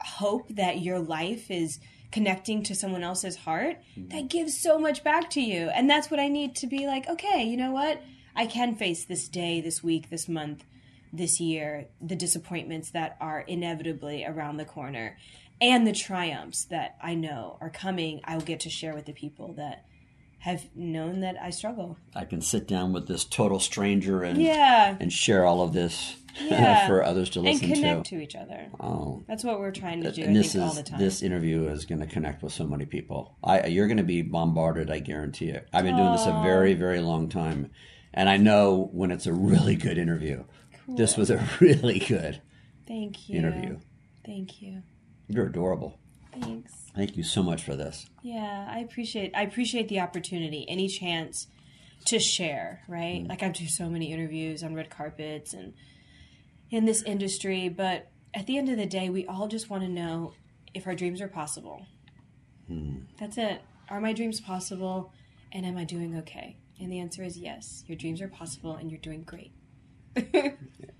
hope that your life is connecting to someone else's heart, mm. that gives so much back to you. And that's what I need to be like, okay, you know what? I can face this day, this week, this month, this year, the disappointments that are inevitably around the corner and the triumphs that I know are coming. I'll get to share with the people that have known that I struggle. I can sit down with this total stranger and yeah. and share all of this yeah. for others to listen to. And connect to. to each other. Oh, that's what we're trying to do, and I this think, is, all the time. This interview is going to connect with so many people. I, you're going to be bombarded, I guarantee it. I've been Aww. doing this a very, very long time, and I know when it's a really good interview. Cool. This was a really good Thank you. interview. Thank you. You're adorable. Thanks. Thank you so much for this. Yeah, I appreciate I appreciate the opportunity, any chance to share, right? Mm. Like, I do so many interviews on red carpets and in this industry, but at the end of the day, we all just want to know if our dreams are possible. Mm. That's it. Are my dreams possible, and am I doing okay? And the answer is yes. Your dreams are possible, and you're doing great.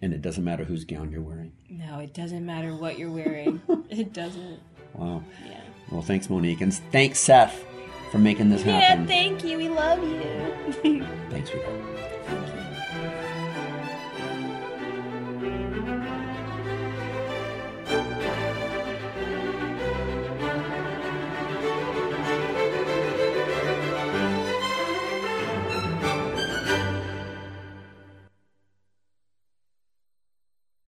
And it doesn't matter whose gown you're wearing. No, it doesn't matter what you're wearing. It doesn't. Wow. Yeah. Well, thanks, Monique. And thanks, Seth, for making this happen. Yeah, thank you. We love you. Thanks, sweetheart.